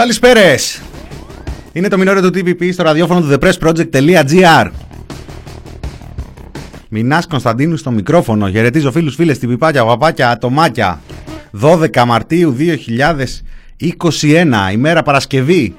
Καλησπέρες! Είναι το μηνόριο του TPP στο ραδιόφωνο του thepressproject.gr. Μηνάς Κωνσταντίνου στο μικρόφωνο. Χαιρετίζω φίλους, φίλες, τυπιπάκια, παπάκια, ατομάκια. 12 Μαρτίου 2021, ημέρα Παρασκευή.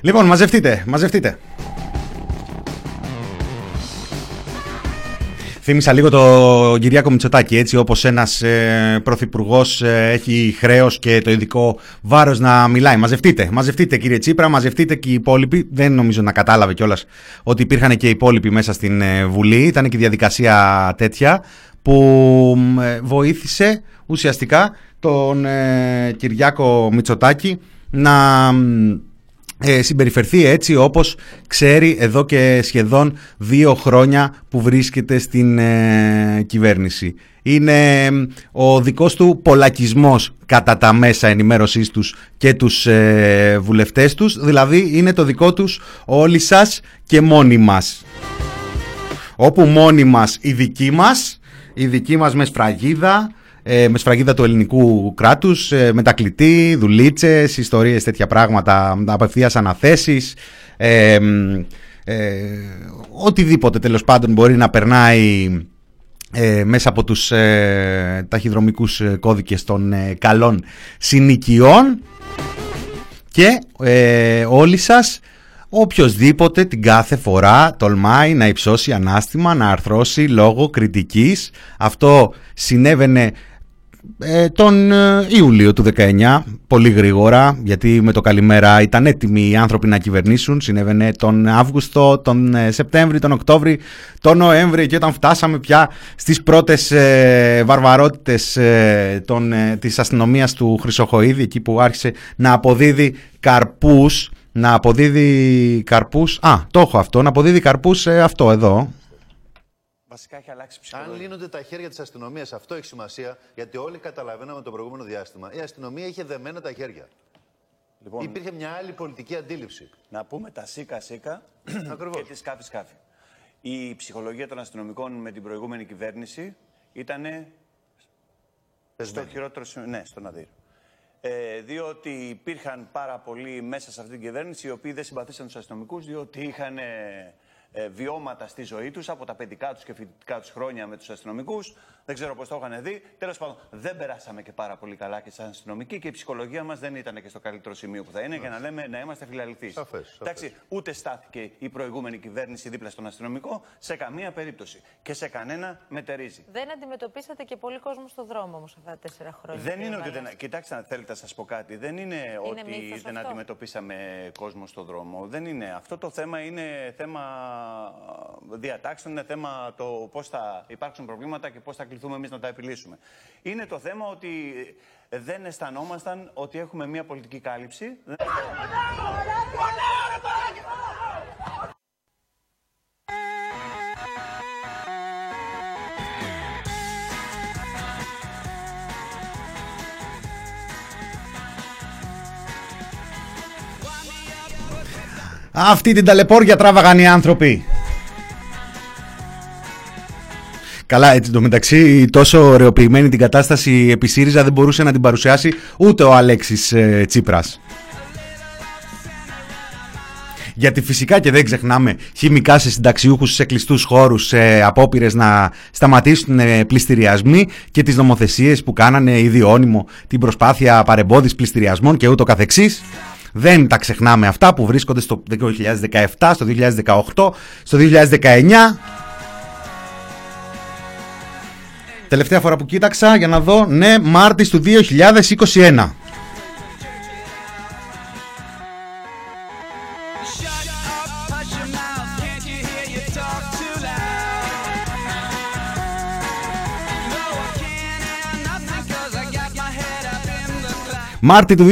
Λοιπόν, μαζευτείτε. Θύμισα λίγο τον Κυριάκο Μητσοτάκη, έτσι όπως ένας πρωθυπουργός έχει χρέος και το ειδικό βάρος να μιλάει. Μαζευτείτε κύριε Τσίπρα, μαζευτείτε και οι υπόλοιποι. Δεν νομίζω να κατάλαβε κιόλας ότι υπήρχαν και οι υπόλοιποι μέσα στην Βουλή. Ήταν και διαδικασία τέτοια που βοήθησε ουσιαστικά τον Κυριάκο Μητσοτάκη να... συμπεριφερθεί έτσι όπως ξέρει εδώ και σχεδόν 2 χρόνια που βρίσκεται στην κυβέρνηση. Είναι ο δικός του πολλακισμός κατά τα μέσα ενημέρωσής τους και τους βουλευτές τους, δηλαδή είναι το δικό τους όλοι σας και μόνοι μας. Όπου μόνοι μας οι δικοί μας με σφραγίδα, με σφραγίδα του ελληνικού κράτους, μετακλητή, δουλίτσες, ιστορίες, τέτοια πράγματα, απευθείας αναθέσεις, οτιδήποτε τέλος πάντων μπορεί να περνάει μέσα από τους ταχυδρομικούς κώδικες των καλών συνοικιών και όλοι σας. Οποιοςδήποτε την κάθε φορά τολμάει να υψώσει ανάστημα, να αρθρώσει λόγο κριτικής. Αυτό συνέβαινε τον Ιούλιο του 19, πολύ γρήγορα, γιατί με το καλημέρα ήταν έτοιμοι οι άνθρωποι να κυβερνήσουν. Συνέβαινε τον Αύγουστο, τον Σεπτέμβρη, τον Οκτώβρη, τον Νοέμβρη και όταν φτάσαμε πια στις πρώτες βαρβαρότητες της αστυνομίας του Χρυσοχοΐδη, εκεί που άρχισε να αποδίδει καρπούς. Αυτό εδώ. Βασικά έχει αλλάξει ψυχολογία. Αν λύνονται τα χέρια της αστυνομίας, αυτό έχει σημασία, γιατί όλοι καταλαβαίναμε το προηγούμενο διάστημα. Η αστυνομία είχε δεμένα τα χέρια. Λοιπόν, υπήρχε μια άλλη πολιτική αντίληψη. Να πούμε τα σίκα-σίκα και τη σκάφη-σκάφη. Η ψυχολογία των αστυνομικών με την προηγούμενη κυβέρνηση ήταν στο χειρότερο σημείο. Ναι, στον Αδύρο. Διότι υπήρχαν πάρα πολλοί μέσα σε αυτή την κυβέρνηση οι οποίοι δεν συμπαθήσαν τους αστυνομικούς, διότι είχαν βιώματα στη ζωή τους από τα παιδικά τους και φοιτητικά τους χρόνια με τους αστυνομικούς. Δεν ξέρω πώς το είχαν δει. Τέλος πάντων, δεν περάσαμε και πάρα πολύ καλά και σαν αστυνομικοί και η ψυχολογία μας δεν ήταν και στο καλύτερο σημείο που θα είναι για να λέμε να είμαστε φιλαλληλείς. Εντάξει, ούτε στάθηκε η προηγούμενη κυβέρνηση δίπλα στον αστυνομικό σε καμία περίπτωση και σε κανένα μετερίζει. Δεν αντιμετωπίσατε και πολύ κόσμο στον δρόμο όμως αυτά τα 4 χρόνια. Δεν είναι ότι δεν. Κοιτάξτε, αν θέλετε να σας πω κάτι, δεν είναι ότι δεν αντιμετωπίσαμε κόσμο στον δρόμο. Δεν είναι. Αυτό το θέμα είναι θέμα διατάξεων, είναι θέμα το πώς θα υπάρξουν προβλήματα και πώς θα κληθούμε εμείς να τα επιλύσουμε. Είναι το θέμα ότι δεν αισθανόμασταν ότι έχουμε μια πολιτική κάλυψη. Αυτή την ταλαιπώρια τράβαγαν οι άνθρωποι. Καλά, έτσι εντωμεταξύ, τόσο ωρεοποιημένη την κατάσταση επί ΣΥΡΙΖΑ δεν μπορούσε να την παρουσιάσει ούτε ο Αλέξης Τσίπρας. Γιατί φυσικά και δεν ξεχνάμε χημικά σε συνταξιούχους, σε κλειστούς χώρους, σε απόπειρες να σταματήσουν πληστηριασμοί και τις νομοθεσίες που κάνανε ιδιώνυμο την προσπάθεια παρεμπόδισης πληστηριασμών και ούτω καθεξής. Δεν τα ξεχνάμε αυτά που βρίσκονται στο 2017, στο 2018, στο 2019. Τελευταία φορά που κοίταξα για να δω, ναι, Μάρτης του 2021. Μάρτη του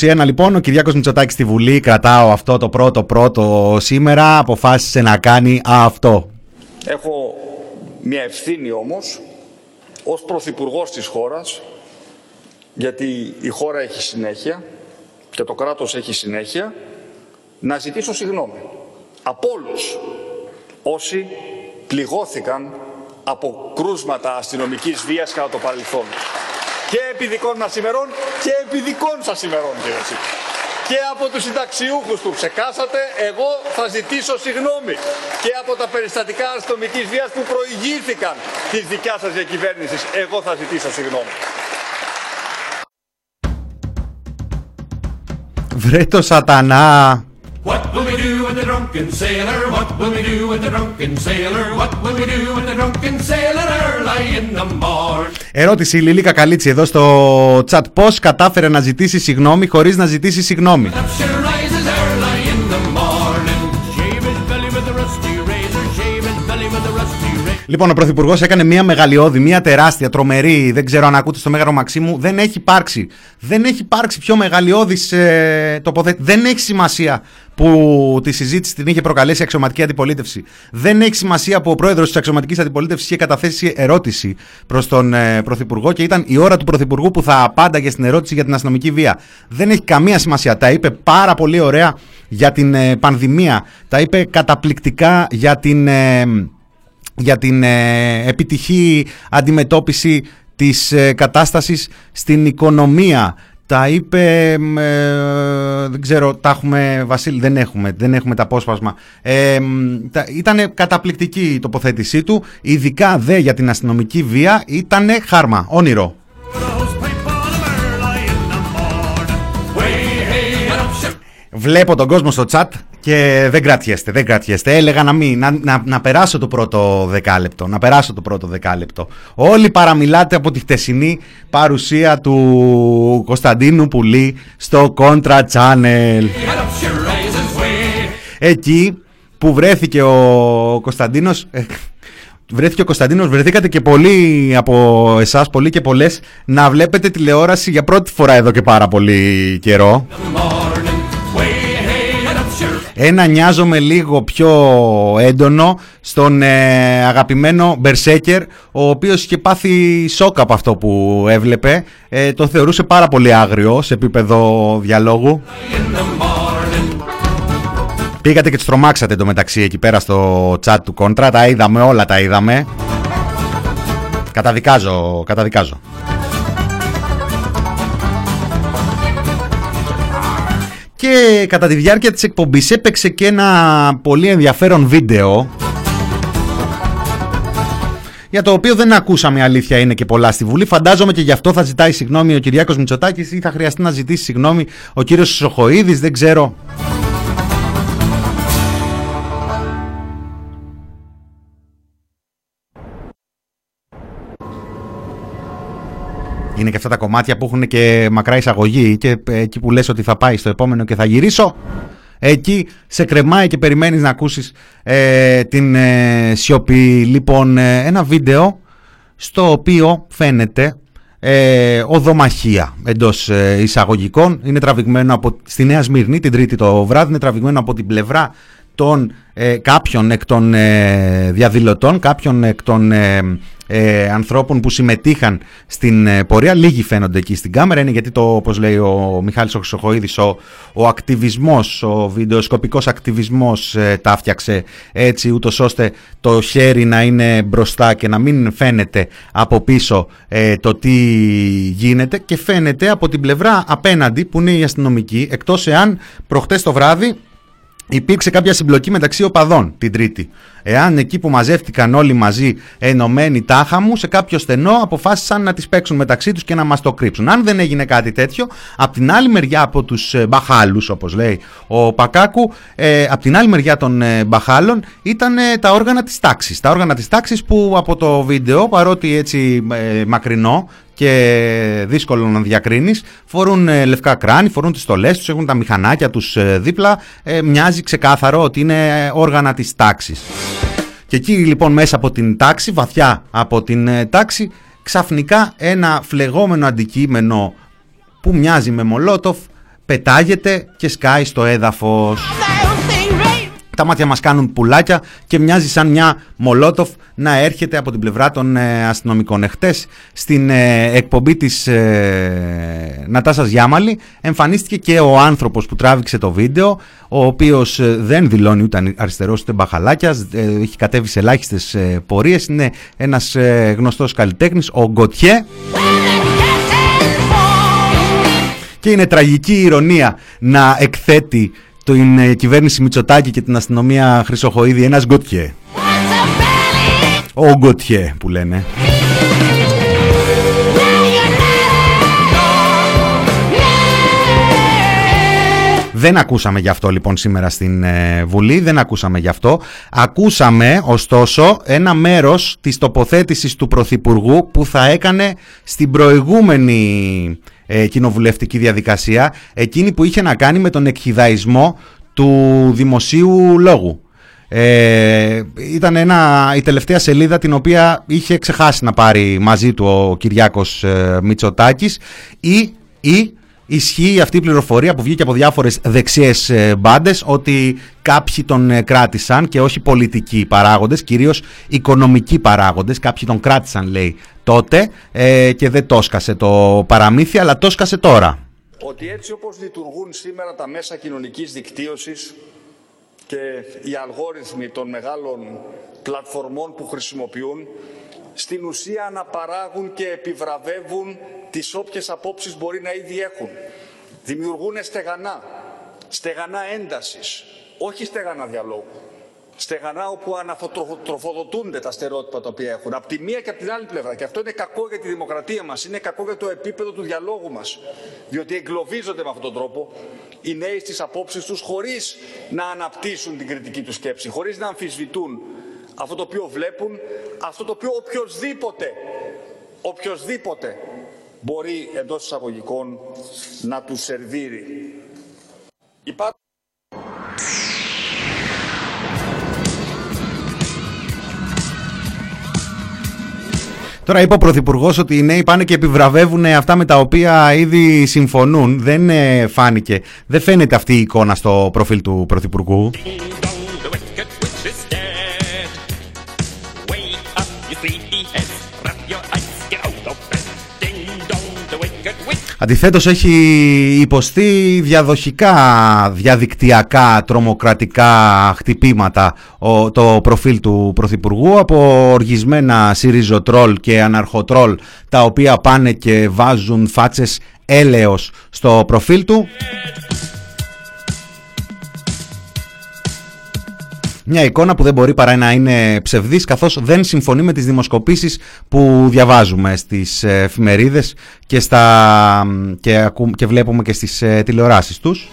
2021 λοιπόν, ο Κυριάκος Μητσοτάκης στη Βουλή, κρατάω αυτό το πρώτο σήμερα, αποφάσισε να κάνει αυτό. Έχω μια ευθύνη όμως, ως πρωθυπουργός της χώρας, γιατί η χώρα έχει συνέχεια και το κράτος έχει συνέχεια, να ζητήσω συγγνώμη από όλους όσοι πληγώθηκαν από κρούσματα αστυνομικής βίας κατά το παρελθόν. Και επί δικών μας ημερών και επί δικών σας ημερών, κύριε Τσίπρα. Και από τους συνταξιούχους που ψεκάσατε, εγώ θα ζητήσω συγγνώμη. Και από τα περιστατικά αστυνομικής βίας που προηγήθηκαν της δικιάς σας διακυβέρνησης, εγώ θα ζητήσω συγγνώμη. Βρε το σατανά! What will we do with the drunken sailor? What will we do with the drunken sailor? What will we do with the drunken sailor early in the morning? Ερώτηση η Λίλικα Καλίτσι εδώ στο chat. Πώς κατάφερε να ζητήσει συγγνώμη χωρίς να ζητήσει συγγνώμη? Λοιπόν, ο Πρωθυπουργός έκανε μια μεγαλειώδη, μια τεράστια, τρομερή, δεν ξέρω αν ακούτε στο Μέγαρο Μαξίμου, δεν έχει υπάρξει πιο μεγαλειώδης τοποθέτηση. Δεν έχει σημασία που τη συζήτηση την είχε προκαλέσει η αξιωματική αντιπολίτευση. Δεν έχει σημασία που ο πρόεδρος της αξιωματικής αντιπολίτευσης είχε καταθέσει ερώτηση προς τον Πρωθυπουργό και ήταν η ώρα του Πρωθυπουργού που θα απάνταγε στην ερώτηση για την αστυνομική βία. Δεν έχει καμία σημασία. Τα είπε πάρα πολύ ωραία για την πανδημία. Τα είπε καταπληκτικά για την... επιτυχή αντιμετώπιση της κατάστασης στην οικονομία. Τα είπε, δεν ξέρω, τα έχουμε, Βασίλη, δεν έχουμε τα απόσπασμα. Ήταν καταπληκτική η τοποθέτησή του, ειδικά δε για την αστυνομική βία, ήταν χάρμα, όνειρο. Βλέπω τον κόσμο στο chat και δεν κρατιέστε. Έλεγα να περάσω το πρώτο δεκάλεπτο. Όλοι παραμιλάτε από τη χτεσινή παρουσία του Κωνσταντίνου Πουλή στο Contra Channel. Εκεί που βρέθηκε ο Κωνσταντίνος... βρεθήκατε και πολλοί από εσάς, πολλοί και πολλές, να βλέπετε τηλεόραση για πρώτη φορά εδώ και πάρα πολύ καιρό. Ένα νοιάζομαι λίγο πιο έντονο στον αγαπημένο Μπερσέκερ, ο οποίος είχε πάθει σοκ από αυτό που έβλεπε. Το θεωρούσε πάρα πολύ άγριο σε επίπεδο διαλόγου. Πήγατε και τους τρομάξατε εντωμεταξύ εκεί πέρα στο chat του Κόντρα. Τα είδαμε, όλα τα είδαμε. Καταδικάζω. Και κατά τη διάρκεια της εκπομπής έπαιξε και ένα πολύ ενδιαφέρον βίντεο για το οποίο δεν ακούσαμε, η αλήθεια είναι, και πολλά στη Βουλή. Φαντάζομαι και γι' αυτό θα ζητάει συγγνώμη ο Κυριάκος Μητσοτάκης ή θα χρειαστεί να ζητήσει συγγνώμη ο κύριος Χρυσοχοΐδης, δεν ξέρω. Είναι και αυτά τα κομμάτια που έχουν και μακρά εισαγωγή και εκεί που λες ότι θα πάει στο επόμενο και θα γυρίσω, εκεί σε κρεμάει και περιμένεις να ακούσεις την σιωπή. Λοιπόν, ένα βίντεο στο οποίο φαίνεται οδομαχία εντός εισαγωγικών. Είναι τραβηγμένο στη Νέα Σμύρνη την Τρίτη το βράδυ, είναι τραβηγμένο από την πλευρά των κάποιων εκ των διαδηλωτών, κάποιων εκ των ανθρώπων που συμμετείχαν στην πορεία. Λίγοι φαίνονται εκεί στην κάμερα, είναι γιατί, όπως λέει ο Μιχάλης Χρυσοχοΐδης, ο ακτιβισμός, ο βιντεοσκοπικός ακτιβισμός τα έφτιαξε έτσι, ούτως ώστε το χέρι να είναι μπροστά και να μην φαίνεται από πίσω το τι γίνεται. Και φαίνεται από την πλευρά απέναντι που είναι η αστυνομική, εκτός εάν προχτές το βράδυ Υπήρξε κάποια συμπλοκή μεταξύ οπαδών την Τρίτη. Εάν εκεί που μαζεύτηκαν όλοι μαζί ενωμένοι τάχα μου, σε κάποιο στενό αποφάσισαν να τις παίξουν μεταξύ τους και να μας το κρύψουν. Αν δεν έγινε κάτι τέτοιο, από την άλλη μεριά από τους μπαχάλους, όπως λέει ο Πακάκου, από την άλλη μεριά των μπαχάλων ήταν τα όργανα της τάξης. Τα όργανα της τάξης που από το βίντεο, παρότι έτσι μακρινό και δύσκολο να διακρίνεις, φορούν λευκά κράνη, φορούν τις στολές τους, έχουν τα μηχανάκια τους δίπλα, μοιάζει ξεκάθαρο ότι είναι όργανα της τάξης. Και εκεί λοιπόν μέσα από την τάξη, βαθιά από την τάξη, ξαφνικά ένα φλεγόμενο αντικείμενο που μοιάζει με μολότοφ πετάγεται και σκάει στο έδαφος. Τα μάτια μας κάνουν πουλάκια και μοιάζει σαν μια μολότοφ να έρχεται από την πλευρά των αστυνομικών. Εχτες στην εκπομπή της Νατάσας Γιάμαλη εμφανίστηκε και ο άνθρωπος που τράβηξε το βίντεο, ο οποίος δεν δηλώνει ούτε αριστερός ούτε μπαχαλάκιας, έχει κατέβει σε ελάχιστες πορείες, είναι ένας γνωστός καλλιτέχνης, ο Γκοτιέ. Και είναι τραγική ηρωνία να εκθέτει την κυβέρνηση Μητσοτάκη και την αστυνομία Χρυσοχοΐδη ένας Γκοτιέ. Ο Γκοτιέ που λένε. Δεν ακούσαμε γι' αυτό λοιπόν σήμερα στην Βουλή, δεν ακούσαμε γι' αυτό. Ακούσαμε ωστόσο ένα μέρος της τοποθέτησης του Πρωθυπουργού που θα έκανε στην προηγούμενη κοινοβουλευτική διαδικασία, εκείνη που είχε να κάνει με τον εκχυδαϊσμό του δημοσίου λόγου. Ήταν η τελευταία σελίδα την οποία είχε ξεχάσει να πάρει μαζί του ο Κυριάκος Μητσοτάκης ή ισχύει αυτή η πληροφορία που βγήκε από διάφορες δεξιές μπάντες ότι κάποιοι τον κράτησαν και όχι πολιτικοί παράγοντες, κυρίως οικονομικοί παράγοντες. Κάποιοι τον κράτησαν, λέει, τότε και δεν τόσκασε το παραμύθι, αλλά τόσκασε τώρα. Ότι έτσι όπως λειτουργούν σήμερα τα μέσα κοινωνικής δικτύωσης και οι αλγόριθμοι των μεγάλων πλατφορμών που χρησιμοποιούν, στην ουσία αναπαράγουν και επιβραβεύουν τις όποιες απόψεις μπορεί να ήδη έχουν. Δημιουργούν στεγανά έντασης, όχι στεγανά διαλόγου. Στεγανά όπου αναθροφοδοτούνται τα στερεότυπα τα οποία έχουν. Από τη μία και από την άλλη πλευρά. Και αυτό είναι κακό για τη δημοκρατία μας, είναι κακό για το επίπεδο του διαλόγου μας. Διότι εγκλωβίζονται με αυτόν τον τρόπο οι νέοι στις απόψεις τους, χωρίς να αναπτύσσουν την κριτική τους σκέψη, χωρίς να αμφισβητούν αυτό το οποίο βλέπουν, αυτό το οποίο οποιοσδήποτε μπορεί εντός εισαγωγικών να τους σερβίρει. Τώρα είπε ο Πρωθυπουργός ότι οι νέοι πάνε και επιβραβεύουν αυτά με τα οποία ήδη συμφωνούν. Δεν φάνηκε, δεν φαίνεται αυτή η εικόνα στο προφίλ του Πρωθυπουργού. Αντιθέτως έχει υποστεί διαδοχικά, διαδικτυακά, τρομοκρατικά χτυπήματα το προφίλ του Πρωθυπουργού από οργισμένα ΣΥΡΙΖΟ-τρόλ και αναρχοτρόλ, τα οποία πάνε και βάζουν φάτσες έλεος στο προφίλ του. Μια εικόνα που δεν μπορεί παρά να είναι ψευδής, καθώς δεν συμφωνεί με τις δημοσκοπήσεις που διαβάζουμε στις εφημερίδες και, και βλέπουμε και στις τηλεοράσεις τους.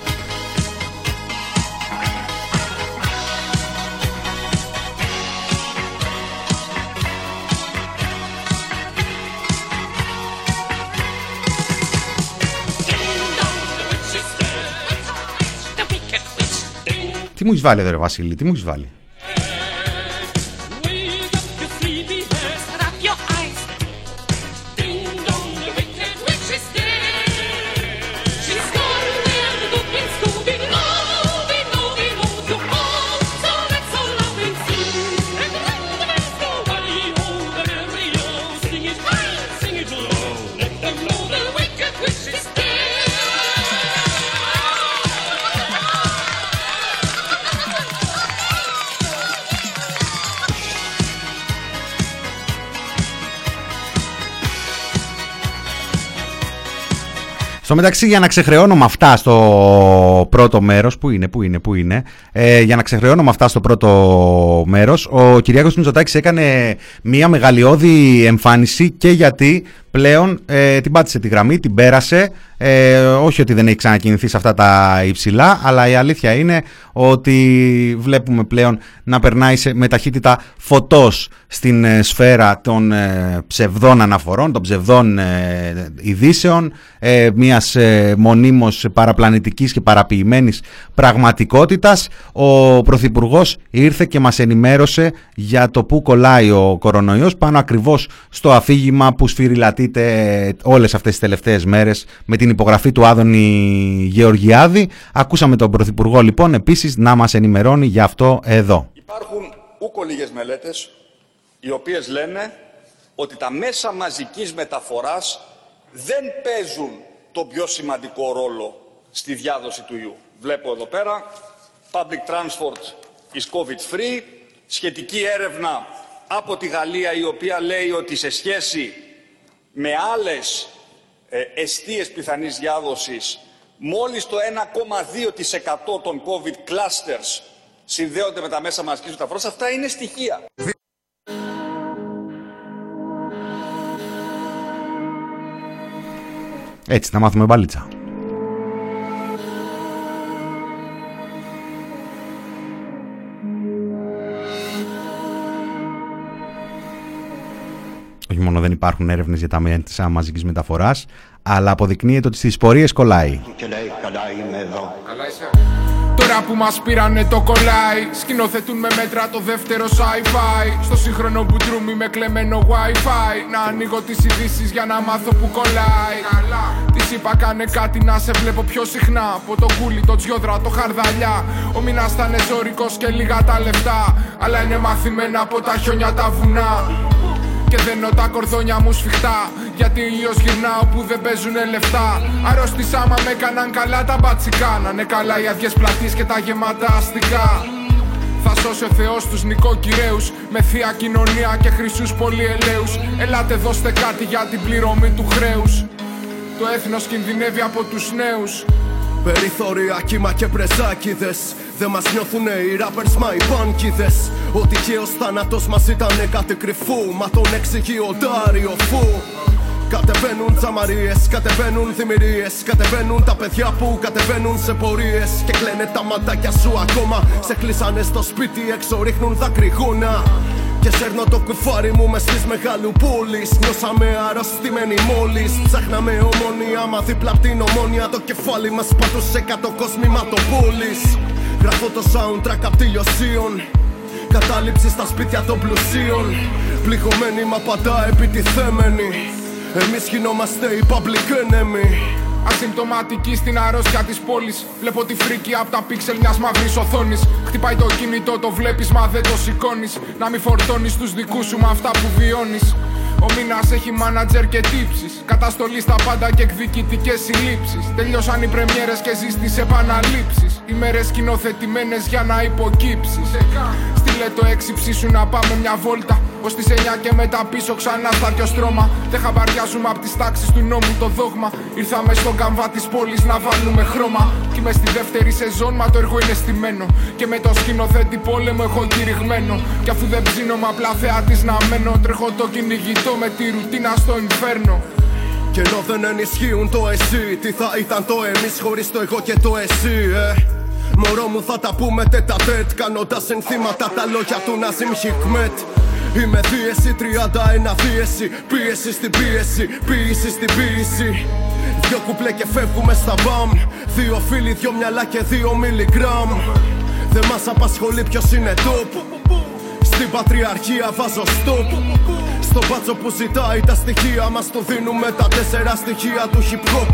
Τι μου έχεις βάλει εδώ ρε Βασίλη, τι μου έχεις βάλει? Στο μεταξύ, για να ξεχρεώνω με αυτά στο πρώτο μέρος, για να ξεχρεώνω με αυτά στο πρώτο μέρος, ο Κυριάκος Μητσοτάκης έκανε μια μεγαλειώδη εμφάνιση και γιατί πλέον την πάτησε τη γραμμή, την πέρασε. Όχι ότι δεν έχει ξανακινηθεί σε αυτά τα υψηλά, αλλά η αλήθεια είναι ότι βλέπουμε πλέον να περνάει με ταχύτητα φωτός στην σφαίρα των ψευδών αναφορών, των ψευδών ειδήσεων, μιας μονίμως παραπλανητικής και παραποιημένης πραγματικότητας. Ο Πρωθυπουργός ήρθε και μας ενημέρωσε για το που κολλάει ο κορονοϊός, πάνω ακριβώς στο αφήγημα που σφυριλατείται όλες αυτές τις τελευταίες μέρες με την υπογραφή του Άδωνη Γεωργιάδη. Ακούσαμε τον Πρωθυπουργό λοιπόν επίσης να μας ενημερώνει για αυτό εδώ. Υπάρχουν ούκο λίγες μελέτες οι οποίες λένε ότι τα μέσα μαζικής μεταφοράς δεν παίζουν τον πιο σημαντικό ρόλο στη διάδοση του ιού. Βλέπω εδώ πέρα, public transport is COVID free, σχετική έρευνα από τη Γαλλία η οποία λέει ότι σε σχέση με άλλες εστίες πιθανής διάδοσης, μόλις το 1,2% των COVID clusters συνδέονται με τα μέσα μαζικής μεταφοράς. Αυτά είναι στοιχεία. Έτσι, να μάθουμε μπαλίτσα. Όχι μόνο δεν υπάρχουν έρευνες για τα μέσα μαζικής μεταφοράς, αλλά αποδεικνύεται ότι στις πορείες κολλάει. Τώρα που μας πήρανε το κολλάει, σκηνοθετούν με μέτρα το δεύτερο sci-fi. Στο σύγχρονο μπουτρούμι με κλεμμένο wifi. Να ανοίγω τις ειδήσεις για να μάθω που κολλάει. Τις είπα κάνε κάτι να σε βλέπω πιο συχνά. Από το κούλι, το τσιόδρα, το χαρδαλιά. Ο Μηνάς ήταν ζωρικός και λίγα τα λεφτά, αλλά είναι μαθημένα από τα χιόνια τα βουνά. Και δένω τα κορδόνια μου σφιχτά, γιατί ήλιος γυρνάω που δεν παίζουνε λεφτά. Αρρώστησα άμα με έκαναν καλά τα μπατσικά. Να είναι καλά οι αδιές πλατείες και τα γεμάτα αστικά. Θα σώσει ο Θεός τους νοικοκυρέους, με θεία κοινωνία και χρυσούς πολυελαίους. Ελάτε δώστε κάτι για την πληρωμή του χρέους. Το έθνος κινδυνεύει από τους νέους. Περιθώρια, κύμα και πρεζάκιδες. Δε μας νιώθουνε οι rappers μα οι πάνκιδες. Ο τυχαίος θάνατος μας ήτανε κάτι κρυφού, μα τον εξηγεί ο Ντάριο Φού. Κατεβαίνουν τζαμαρίες, κατεβαίνουν δημιουργίες, κατεβαίνουν τα παιδιά που κατεβαίνουν σε πορείες. Και κλαίνε τα ματάκια σου ακόμα. Σε κλείσανε στο σπίτι, έξω ρίχνουν δακρυγόνα. Και σέρνω το κουφάρι μου μες στις μεγάλου πόλης. Νιώσαμε αρρωστημένοι μόλις. Ψάχναμε ομόνια, μα δίπλα απ' την Ομόνια το κεφάλι μας πατούσε κάτω κόσμημα το πόλης. Γράφω το soundtrack απ' τη Λιωσίων. Κατάληψη στα σπίτια των πλουσίων. Πληγωμένοι μα παντά επιτιθέμενοι. Εμείς γινόμαστε οι public enemy. Ασυμπτωματική στην αρρώστια της πόλης. Βλέπω τη φρίκη απ' τα πίξελ μιας μαύρης οθόνης. Χτυπάει το κινητό, το βλέπεις μα δεν το σηκώνεις. Να μην φορτώνεις τους δικούς σου με αυτά που βιώνεις. Ο Μήνας έχει μάνατζερ και τύψεις. Καταστολή στα πάντα και εκδικητικές συλλήψεις. Τελειώσαν οι πρεμιέρες και ζει στις επαναλήψεις. Ημέρες σκηνοθετημένες για να υποκύψεις. Στείλε το έξιψη σου να πάμε μια βόλτα. Ως τις 9 και μετά πίσω ξανά στα δυο στρώμα. Δεν χαμπαριάζουμε απ' τις τάξεις του νόμου το δόγμα. Ήρθαμε στον καμβά της πόλης να βάλουμε χρώμα. Κι είμαι στη δεύτερη σεζόν, μα το έργο είναι στημένο. Και με το σκηνοθέτη πόλεμο έχω κηρυγμένο. Κι αφού δεν ψήνω, μα απλά θεάτης να μένω. Τρέχω το κυνηγητό με τη ρουτίνα στο Ινφέρνο. Και ενώ δεν ενισχύουν το εσύ, τι θα ήταν το εμείς χωρίς το εγώ και το εσύ, Μωρό μου θα τα πούμε τέτα τέτ, κάνοντας ενθύματα τα λόγια του Ναζίμ Χικμέτ. Είμαι δίεση, 31 δίεση, πίεση στην πίεση, ποίηση στην ποίηση. Δυο κουπλέ και φεύγουμε στα μπαμ, δύο φίλοι, δυο μυαλά και 2 μιλιγκράμμ. Δε μας απασχολεί ποιος είναι top, στην πατριαρχία βάζω stop. Στο μπάτσο που ζητάει τα στοιχεία μας του δίνουμε τα 4 στοιχεία του hip hop.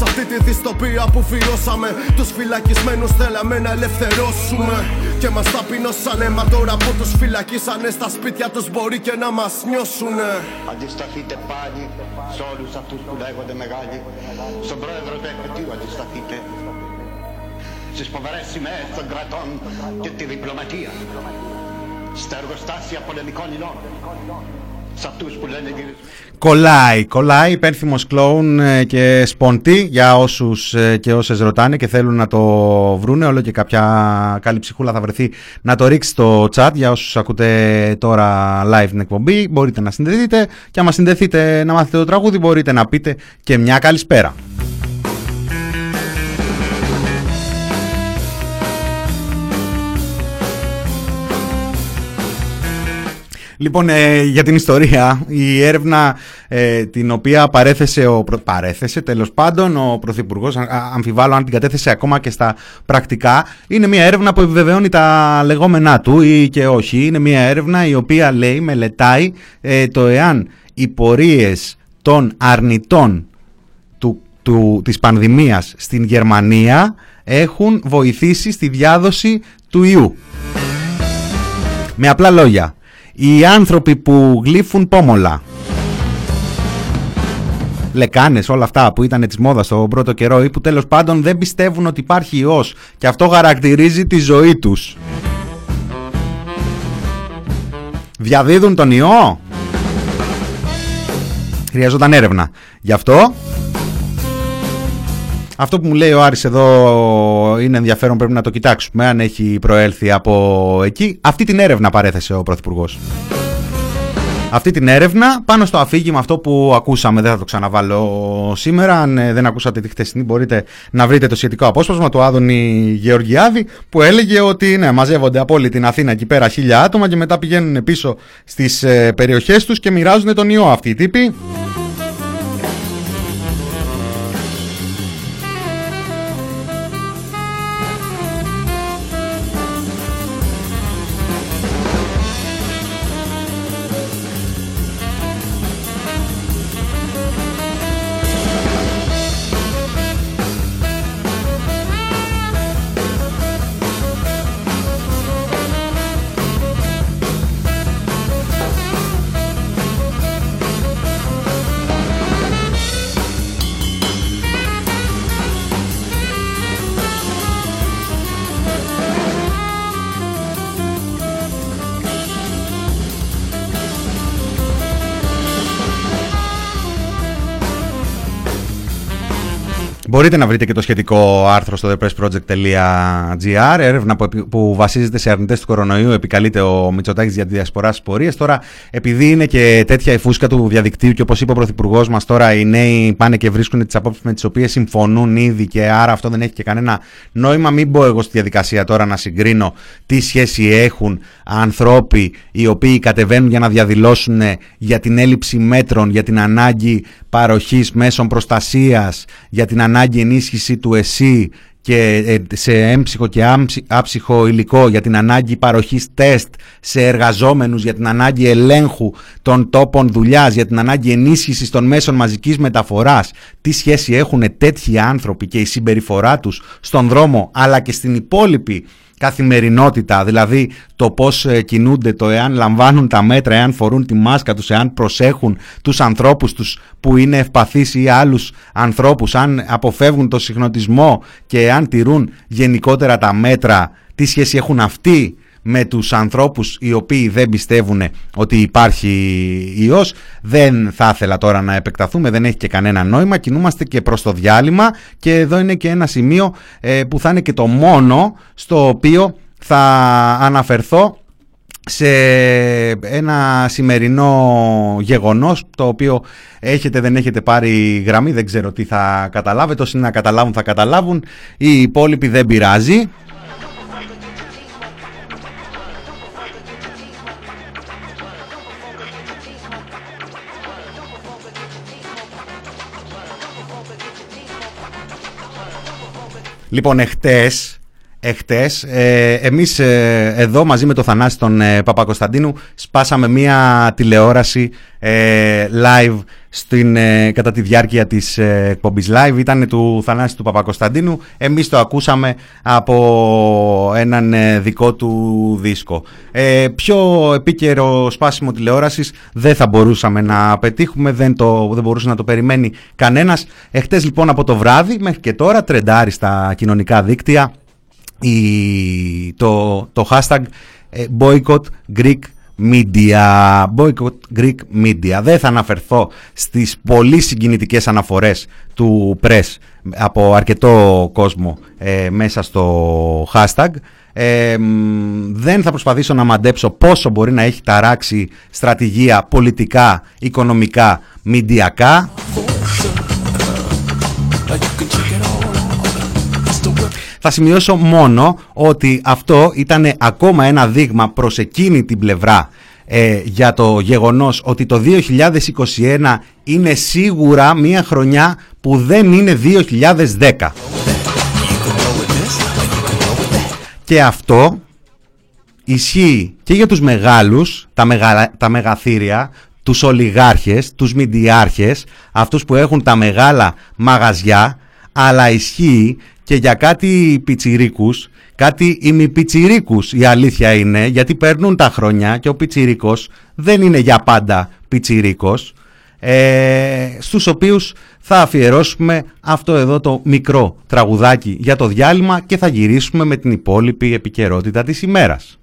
Σ' αυτή τη δυστοπία που βιώσαμε, τους φυλακισμένους θέλαμε να ελευθερώσουμε. Και μας ταπεινώσανε, μα τώρα που τους φυλακίσανε στα σπίτια τους μπορεί και να μας νιώσουνε. Αντισταθείτε πάλι σε όλους αυτούς που λέγονται μεγάλοι. Στον πρόεδρο του Εκπαιδείου αντισταθείτε. Στις φοβερές σημαίες των κρατών και τη διπλωματία. Στα εργοστάσια πολεμικών υλών. σε αυτούς που λένε Κολλάει, υπέρθυμος κλόουν και σποντή για όσους και όσες ρωτάνε και θέλουν να το βρούνε. Όλο και κάποια καλή ψυχούλα θα βρεθεί να το ρίξει στο chat για όσους ακούτε τώρα live την εκπομπή. Μπορείτε να συνδεθείτε και άμα συνδεθείτε να μάθετε το τραγούδι μπορείτε να πείτε και μια καλησπέρα. Λοιπόν, για την ιστορία, η έρευνα την οποία παρέθεσε τέλος πάντων ο Πρωθυπουργός, αμφιβάλλω αν την κατέθεσε ακόμα και στα πρακτικά, είναι μια έρευνα που επιβεβαιώνει τα λεγόμενά του ή και όχι. Είναι μια έρευνα η οποία λέει, μελετάει το εάν οι πορείες των αρνητών της πανδημίας στην Γερμανία έχουν βοηθήσει στη διάδοση του ιού. Με απλά λόγια, οι άνθρωποι που γλύφουν πόμολα, λεκάνες, όλα αυτά που ήταν της μόδας στον πρώτο καιρό ή που τέλος πάντων δεν πιστεύουν ότι υπάρχει ιός και αυτό χαρακτηρίζει τη ζωή τους, διαδίδουν τον ιό. Χρειαζόταν έρευνα. Γι' αυτό... Αυτό που μου λέει ο Άρης εδώ είναι ενδιαφέρον, πρέπει να το κοιτάξουμε αν έχει προέλθει από εκεί. Αυτή την έρευνα παρέθεσε ο Πρωθυπουργός. Αυτή την έρευνα πάνω στο αφήγημα αυτό που ακούσαμε, δεν θα το ξαναβάλω σήμερα. Αν δεν ακούσατε τη χτεσινή μπορείτε να βρείτε το σχετικό απόσπασμα του Άδωνη Γεωργιάδη που έλεγε ότι ναι, μαζεύονται από όλη την Αθήνα εκεί πέρα 1.000 άτομα και μετά πηγαίνουν πίσω στις περιοχές τους και μοιράζουν τον ιό αυτοί οι τύποι. Μπορείτε να βρείτε και το σχετικό άρθρο στο thepressproject.gr. Έρευνα που βασίζεται σε αρνητές του κορονοϊού, επικαλείται ο Μητσοτάκης για τη διασπορά στις πορείες. Τώρα, επειδή είναι και τέτοια η φούσκα του διαδικτύου και όπως είπε ο Πρωθυπουργός μας, τώρα οι νέοι πάνε και βρίσκουν τις απόψεις με τις οποίες συμφωνούν ήδη και άρα αυτό δεν έχει και κανένα νόημα. Μην μπω εγώ στη διαδικασία τώρα να συγκρίνω τι σχέση έχουν ανθρώποι οι οποίοι κατεβαίνουν για να διαδηλώσουν για την έλλειψη μέτρων, για την ανάγκη παροχής μέσων προστασίας, για την ανάγκη ενίσχυση του ΕΣΥ και σε έμψυχο και άψυχο υλικό, για την ανάγκη παροχής τεστ σε εργαζόμενους, για την ανάγκη ελέγχου των τόπων δουλειάς, για την ανάγκη ενίσχυσης των μέσων μαζικής μεταφοράς. Τι σχέση έχουν τέτοιοι άνθρωποι και η συμπεριφορά τους στον δρόμο αλλά και στην υπόλοιπη καθημερινότητα, δηλαδή το πώς κινούνται, το εάν λαμβάνουν τα μέτρα, εάν φορούν τη μάσκα τους, εάν προσέχουν τους ανθρώπους τους που είναι ευπαθείς ή άλλους ανθρώπους, αν αποφεύγουν το συγχρονισμό και εάν τηρούν γενικότερα τα μέτρα, τι σχέση έχουν αυτοί με τους ανθρώπους οι οποίοι δεν πιστεύουν ότι υπάρχει ιός. Δεν θα ήθελα τώρα να επεκταθούμε, δεν έχει και κανένα νόημα. Κινούμαστε και προς το διάλειμμα και εδώ είναι και ένα σημείο που θα είναι και το μόνο στο οποίο θα αναφερθώ σε ένα σημερινό γεγονός το οποίο έχετε δεν έχετε πάρει γραμμή, δεν ξέρω τι θα καταλάβετε. Όσοι να καταλάβουν θα καταλάβουν, οι υπόλοιποι δεν πειράζει. Λοιπόν, εμείς εδώ μαζί με τον Θανάση τον Παπακωνσταντίνου σπάσαμε μία τηλεόραση live κατά τη διάρκεια της εκπομπής live. Ήταν του Θανάση του Παπακωνσταντίνου, εμείς το ακούσαμε από έναν δικό του δίσκο. Πιο επίκαιρο σπάσιμο τηλεόρασης δεν θα μπορούσαμε να πετύχουμε, δεν μπορούσε να το περιμένει κανένας. Εχτες λοιπόν από το βράδυ μέχρι και τώρα τρεντάρει στα κοινωνικά δίκτυα το hashtag boycott Greek media, boycott Greek media. Δεν θα αναφερθώ στις πολύ συγκινητικές αναφορές του press από αρκετό κόσμο μέσα στο hashtag. Δεν θα προσπαθήσω να μαντέψω πόσο μπορεί να έχει ταράξει στρατηγία πολιτικά, οικονομικά, μηντιακά. Θα σημειώσω μόνο ότι αυτό ήταν ακόμα ένα δείγμα προς εκείνη την πλευρά για το γεγονός ότι το 2021 είναι σίγουρα μια χρονιά που δεν είναι 2010. Και αυτό ισχύει και για τους μεγάλους, τα μεγαθύρια, τους ολιγάρχες, τους μιντιάρχες, αυτούς που έχουν τα μεγάλα μαγαζιά, αλλά ισχύει και για κάτι πιτσιρίκους, κάτι ημιπιτσιρίκους, η αλήθεια είναι, γιατί περνούν τα χρόνια και ο πιτσιρίκος δεν είναι για πάντα πιτσιρίκος, στους οποίους θα αφιερώσουμε αυτό εδώ το μικρό τραγουδάκι για το διάλειμμα και θα γυρίσουμε με την υπόλοιπη επικαιρότητα της ημέρας.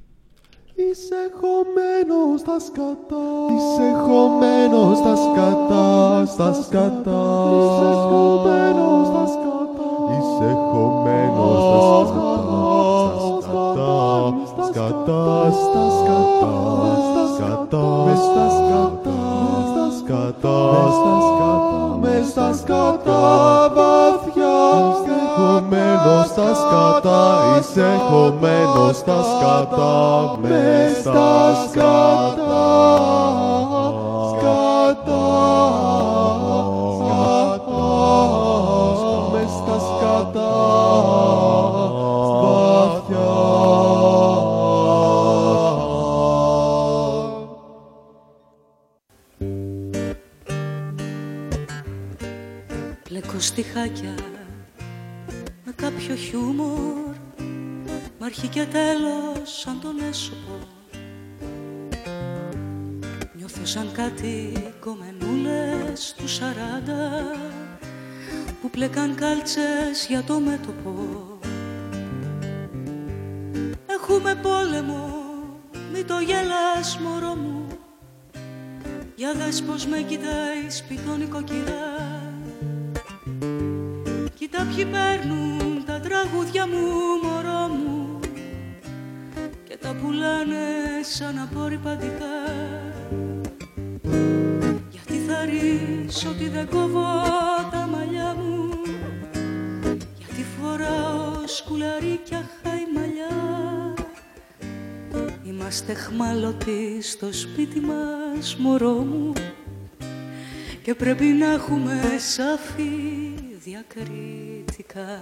Είσαι χωμένος στα σκατά, είσαι χωμένος στα σκατά, στα σκατά, είσαι χωμένος στα σκατά, είσαι χωμένος στα σκατά, στα σκατά, στα σκατά, στα σκατά, στα σκατά, σκατά, μες στα σκατά βαθιά, είσαι χωμένος στα σκατά, είσαι χωμένος στα σκατά, μες στα σκατά, σκατά, σκατά, μες στα σκατά βαθιά. Στιχάκια με κάποιο χιούμορ, μ' αρχή και τέλος σαν τον έσωπο. Νιώθω σαν κάτι κομμενούλες του 40 που πλέκαν κάλτσες για το μέτωπο. Έχουμε πόλεμο, μη το γελάς μωρό μου, για δες πως με κοιτάει σπιτό νοικοκυρά. Κοίτα ποιοι παίρνουν τα τραγούδια μου, μωρό μου, και τα πουλάνε σαν απορριπαντικά. Γιατί θα ρίσω ότι δεν κόβω τα μαλλιά μου, γιατί φοράω σκουλαρίκια χαϊμαλιά. Είμαστε χμαλωτοί στο σπίτι μας, μωρό μου, και πρέπει να έχουμε σαφή διακριτικά.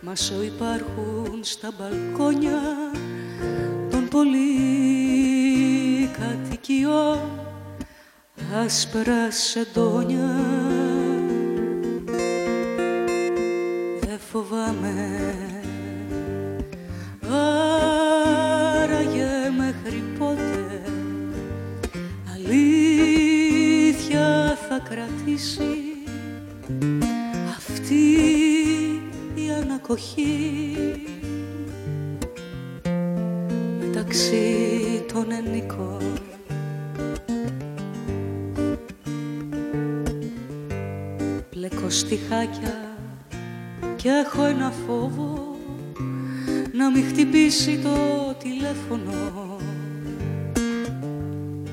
Μασό υπάρχουν στα μπαλκόνια των πολυκατοικιών άσπρα σεντόνια. Δεν φοβάμαι, άραγε μέχρι πότε αλήθεια θα κρατήσει η ανακοχή μεταξύ των ενικών. Πλέκω στιχάκια και έχω ένα φόβο να μην χτυπήσει το τηλέφωνο,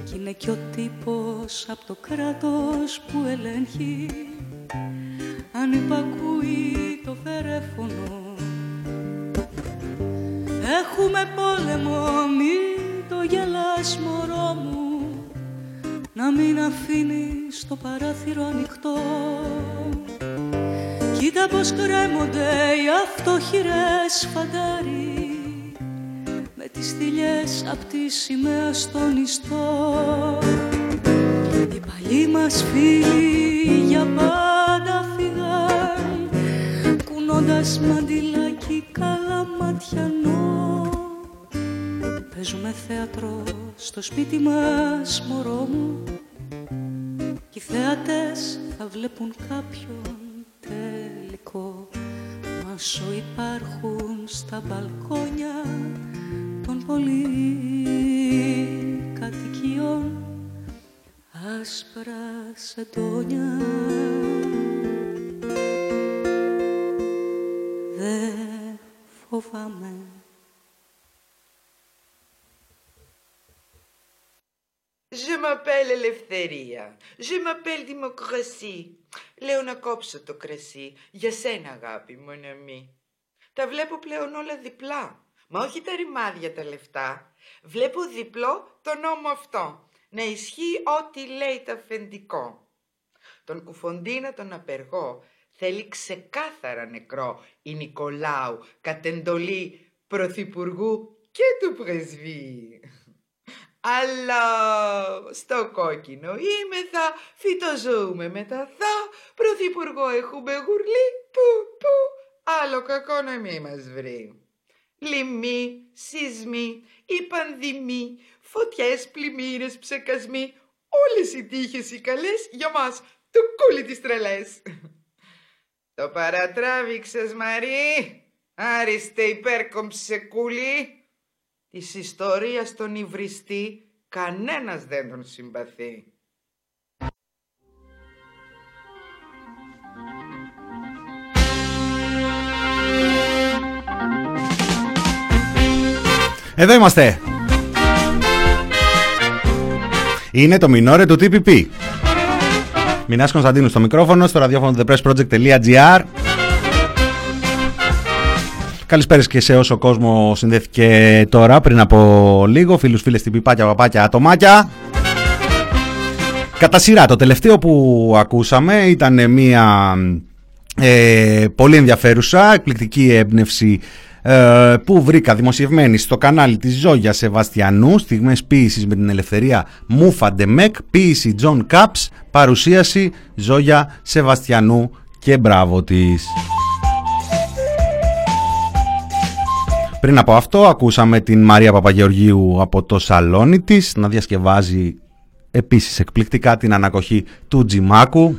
κι είναι και ο τύπος από το κράτος που ελέγχει αν υπακούει το φερέφωνο. Έχουμε πόλεμο, μην το γελάς μωρό μου, να μην αφήνεις το παράθυρο ανοιχτό. Κοίτα πως κρέμονται οι αυτοχειρές φαντάροι με τις στυλιές απ' τη σημαία στον ιστό. Οι παλιοί μας φίλοι για πάντα φυγάν, κουνώντας μαντιλάκι καλαματιανό. Παίζουμε θέατρο στο σπίτι μας, μωρό μου, κι οι θεατές θα βλέπουν κάποιον τελικό. Μάσο υπάρχουν στα μπαλκόνια των πολυκατοικιών άσπρα σεντόνια δεν φοβάμαι. Je m'appelle Ελευθερία. Je m'appelle Δημοκρασία. Λέω να κόψω το κρασί. Για σένα, αγάπη μου, ναμή. Τα βλέπω πλέον όλα διπλά. Μα όχι τα ρημάδια τα λεφτά. Βλέπω διπλό τον νόμο αυτό. Να ισχύει ό,τι λέει το αφεντικό. Τον Κουφοντίνα τον απεργό θέλει ξεκάθαρα νεκρό η Νικολάου κατ' εντολή πρωθυπουργού και του πρεσβείου. Αλλά στο κόκκινο είμαι θα, φυτοζούμε μετά θα, πρωθυπουργό έχουμε γουρλί, που, που, άλλο κακό να μην μας βρει. Λοιμή, σεισμοί, η πανδημία, φωτιές, πλημμύρες, ψεκασμοί, όλες οι τύχες οι καλές για μας, το κούλι τις τρελές. Το παρατράβηξες Μαρή, άριστε υπέρκομψε κούλι. Της ιστορίας τον υβριστή, κανένας δεν τον συμπαθεί. Εδώ είμαστε. Είναι το μινόρε του TPP. Μηνάς Κωνσταντίνου στο μικρόφωνο, στο ραδιόφωνο thepressproject.gr. Καλησπέρας και σε όσο κόσμο συνδέθηκε τώρα πριν από λίγο. Φίλους, φίλες, τυπιπάκια, παπάκια, ατομάκια. Κατά σειρά, το τελευταίο που ακούσαμε ήταν μια πολύ ενδιαφέρουσα, εκπληκτική έμπνευση που βρήκα δημοσιευμένη στο κανάλι της Ζώγια Σεβαστιανού, στιγμές ποίησης με την ελευθερία Μουφαντεμεκ, ποίηση Τζον Κάπς, παρουσίαση Ζώγια Σεβαστιανού και μπράβο της. Πριν από αυτό ακούσαμε την Μαρία Παπαγεωργίου από το σαλόνι της να διασκευάζει επίσης εκπληκτικά την ανακοχή του Τζιμάκου.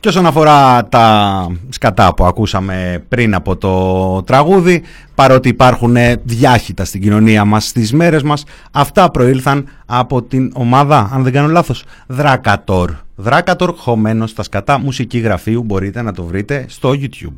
Και όσον αφορά τα σκατά που ακούσαμε πριν από το τραγούδι, παρότι υπάρχουν διάχυτα στην κοινωνία μας στις μέρες μας, αυτά προήλθαν από την ομάδα, αν δεν κάνω λάθος, Δρακατόρ. Δρακατόρ χωμένο στα σκατά, μουσική γραφείου, μπορείτε να το βρείτε στο YouTube.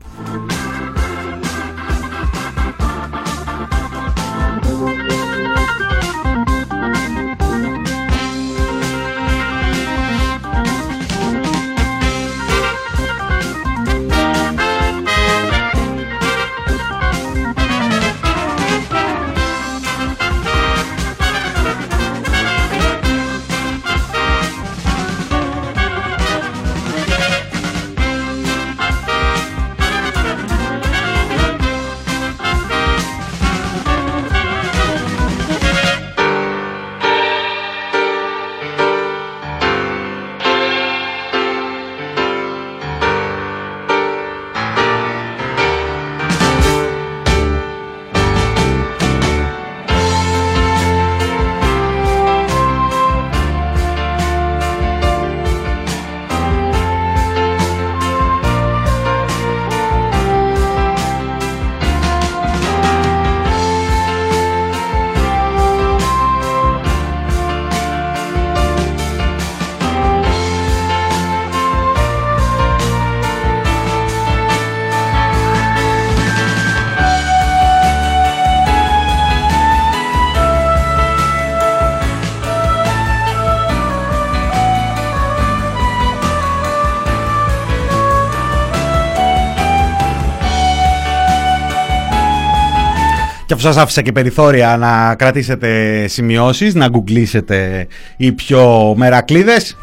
Και αφού σας άφησα και περιθώρια να κρατήσετε σημειώσεις, να γκουγκλίσετε οι πιο μερακλίδες.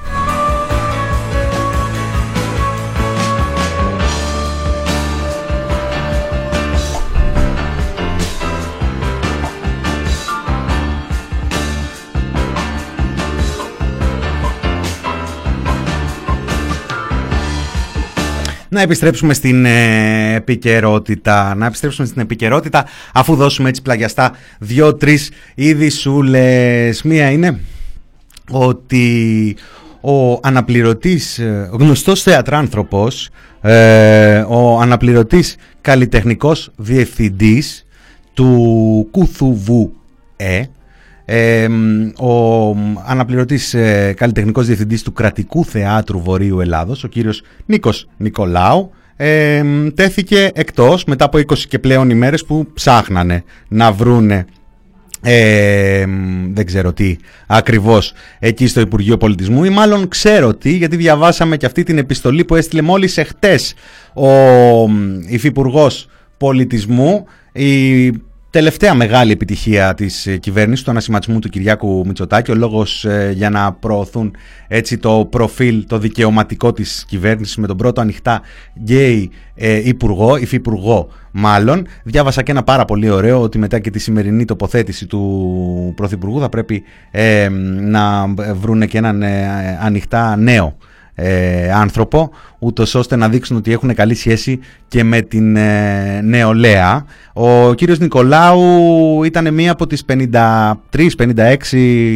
Να επιστρέψουμε στην επικαιρότητα, αφού δώσουμε έτσι πλαγιαστά 2-3 ειδισούλες. Μία είναι ότι ο αναπληρωτής, γνωστός θεατράνθρωπος, ο αναπληρωτής καλλιτεχνικός διευθυντής του ΚΟΥΘΟΥΒΟΥΕ, ο αναπληρωτής καλλιτεχνικός διευθυντής του Κρατικού Θεάτρου Βορείου Ελλάδος, ο κύριος Νίκος Νικολάου, τέθηκε εκτός μετά από 20 και πλέον ημέρες που ψάχνανε να βρούνε δεν ξέρω τι ακριβώς εκεί στο Υπουργείο Πολιτισμού, ή μάλλον ξέρω τι, γιατί διαβάσαμε και αυτή την επιστολή που έστειλε μόλις εχτες ο Υφυπουργός Πολιτισμού. Η τελευταία μεγάλη επιτυχία της κυβέρνησης, του ανασηματισμού του Κυριάκου Μητσοτάκη, ο λόγος για να προωθούν έτσι το προφίλ, το δικαιωματικό της κυβέρνησης, με τον πρώτο ανοιχτά γκέι υφυπουργό μάλλον. Διάβασα και ένα πάρα πολύ ωραίο, ότι μετά και τη σημερινή τοποθέτηση του Πρωθυπουργού θα πρέπει να βρούνε και έναν ανοιχτά νέο άνθρωπο, ούτως ώστε να δείξουν ότι έχουν καλή σχέση και με την νεολαία. Ο κύριος Νικολάου ήταν μία από τις 53-56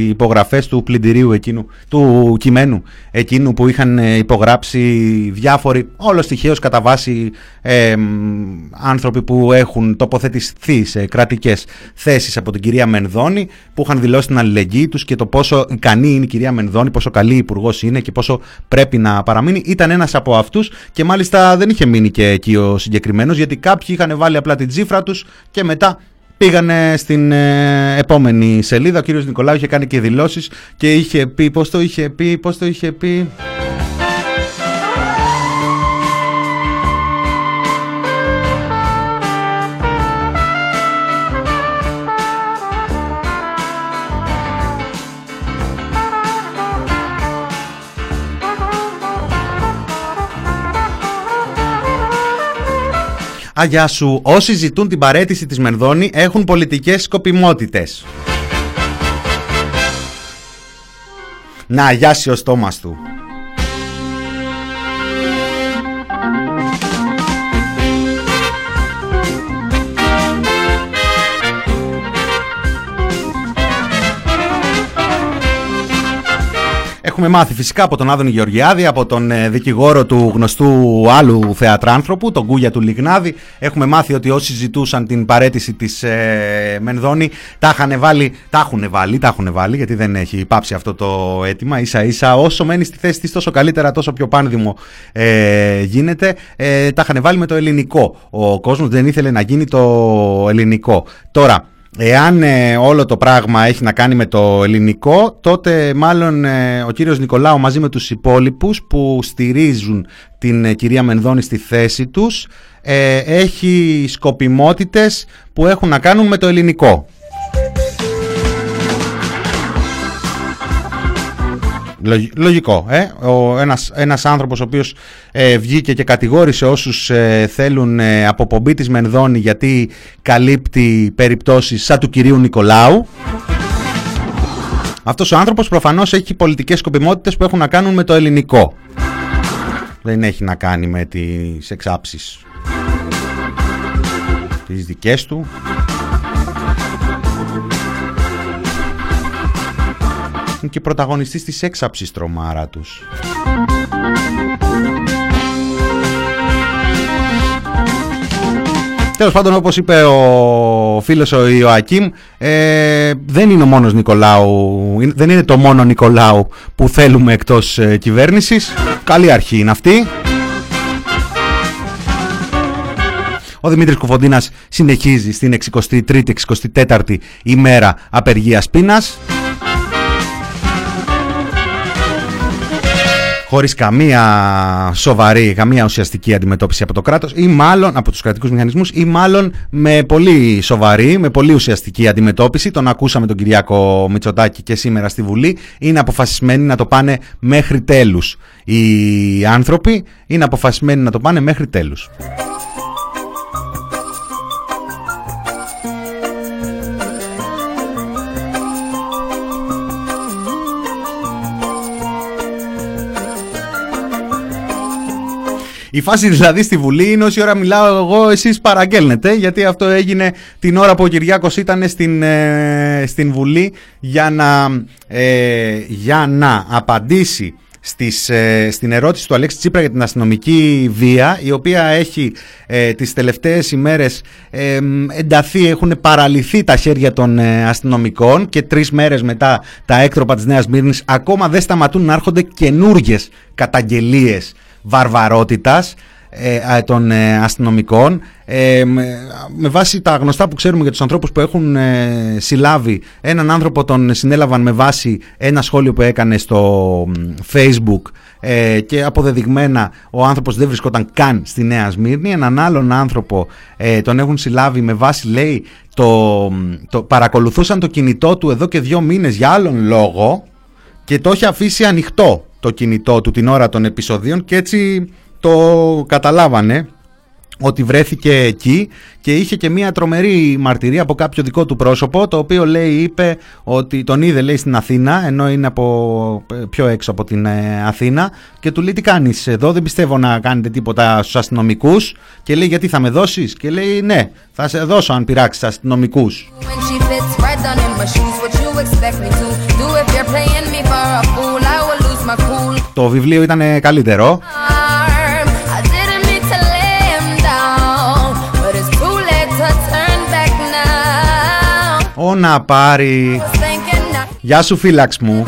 υπογραφές του πλυντηρίου εκείνου, του κειμένου εκείνου που είχαν υπογράψει διάφοροι, όλος τυχαίως κατά βάση, άνθρωποι που έχουν τοποθετηθεί σε κρατικές θέσεις από την κυρία Μενδώνη, που είχαν δηλώσει την αλληλεγγύη τους και το πόσο ικανή είναι η κυρία Μενδώνη, πόσο καλή υπουργός είναι και πόσο πρέπει να παραμείνει. Ήταν ένας από αυτούς, και μάλιστα δεν είχε μείνει και εκεί ο συγκεκριμένος, γιατί κάποιοι είχαν βάλει απλά την τσίφρα τους και μετά πήγανε στην επόμενη σελίδα. Ο κύριος Νικολάου είχε κάνει και δηλώσεις και είχε πει, πώς το είχε πει... Αγιά σου, όσοι ζητούν την παραίτηση της Μενδώνη έχουν πολιτικές σκοπιμότητες. Να αγιάσει ο στόμας του. Έχουμε μάθει φυσικά από τον Άδωνη Γεωργιάδη, από τον δικηγόρο του γνωστού άλλου θεατράνθρωπου, τον Κούγια του Λιγνάδη. Έχουμε μάθει ότι όσοι ζητούσαν την παραίτηση της Μενδώνη τα έχουν βάλει, γιατί δεν έχει πάψει αυτό το αίτημα. Ίσα ίσα όσο μένει στη θέση της, τόσο καλύτερα, τόσο πιο πάνδημο γίνεται. Τα είχαν βάλει με το ελληνικό. Ο κόσμος δεν ήθελε να γίνει το ελληνικό. Τώρα, εάν όλο το πράγμα έχει να κάνει με το ελληνικό, τότε μάλλον ο κύριος Νικολάου μαζί με τους υπόλοιπους που στηρίζουν την κυρία Μενδώνη στη θέση τους έχει σκοπιμότητες που έχουν να κάνουν με το ελληνικό. Λογικό. Ένας άνθρωπος ο οποίος βγήκε και κατηγόρησε όσους θέλουν αποπομπή της Μενδώνη, γιατί καλύπτει περιπτώσεις σαν του κυρίου Νικολάου. Αυτός ο άνθρωπος προφανώς έχει πολιτικές σκοπιμότητες που έχουν να κάνουν με το ελληνικό. Δεν έχει να κάνει με τις εξάψεις τις δικές του. Και πρωταγωνιστής της έξαψης, τρομάρα τους. Τέλος πάντων, όπως είπε ο φίλος ο Ιωακίμ, δεν είναι ο μόνος Νικολάου, δεν είναι το μόνο Νικολάου που θέλουμε εκτός κυβέρνησης. Καλή αρχή είναι αυτή. Ο Δημήτρης Κουφοντίνας συνεχίζει στην 63η-64η ημέρα απεργίας πείνας, χωρίς καμία σοβαρή, καμία ουσιαστική αντιμετώπιση από το κράτος, ή μάλλον από τους κρατικούς μηχανισμούς, ή μάλλον με πολύ σοβαρή, με πολύ ουσιαστική αντιμετώπιση. Τον ακούσαμε τον Κυριάκο Μητσοτάκη και σήμερα στη Βουλή. Είναι αποφασισμένοι να το πάνε μέχρι τέλους. Οι άνθρωποι είναι αποφασισμένοι να το πάνε μέχρι τέλους. Η φάση δηλαδή στη Βουλή είναι όση ώρα μιλάω εγώ, εσείς παραγγέλνετε, γιατί αυτό έγινε την ώρα που ο Κυριάκος ήταν στην Βουλή για να απαντήσει στην ερώτηση του Αλέξη Τσίπρα για την αστυνομική βία, η οποία έχει τις τελευταίες ημέρες ενταθεί, έχουν παραλυθεί τα χέρια των αστυνομικών και 3 μέρες μετά τα έκτροπα της Νέας Σμύρνης ακόμα δεν σταματούν να έρχονται καινούργιες καταγγελίες βαρβαρότητας των αστυνομικών, με βάση τα γνωστά που ξέρουμε για τους ανθρώπους που έχουν συλλάβει. Έναν άνθρωπο τον συνέλαβαν με βάση ένα σχόλιο που έκανε στο Facebook και αποδεδειγμένα ο άνθρωπος δεν βρισκόταν καν στη Νέα Σμύρνη. Έναν άλλον άνθρωπο τον έχουν συλλάβει με βάση, λέει, παρακολουθούσαν το κινητό του εδώ και 2 μήνες για άλλον λόγο και το έχει αφήσει ανοιχτό το κινητό του την ώρα των επεισοδίων και έτσι το καταλάβανε ότι βρέθηκε εκεί, και είχε και μια τρομερή μαρτυρία από κάποιο δικό του πρόσωπο, το οποίο, λέει, είπε ότι τον είδε, λέει, στην Αθήνα, ενώ είναι πιο έξω από την Αθήνα, και του λέει τι κάνεις εδώ, δεν πιστεύω να κάνετε τίποτα στους αστυνομικούς, και λέει γιατί, θα με δώσεις, και λέει ναι, θα σε δώσω αν πειράξεις αστυνομικούς. Το βιβλίο ήταν καλύτερο. Ω να πάρει. Γεια σου, φύλαξ μου.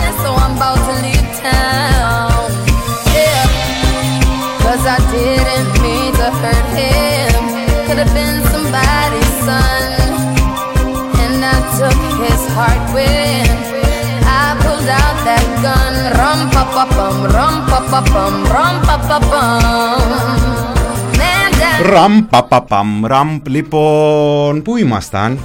Λοιπόν, πού ήμασταν?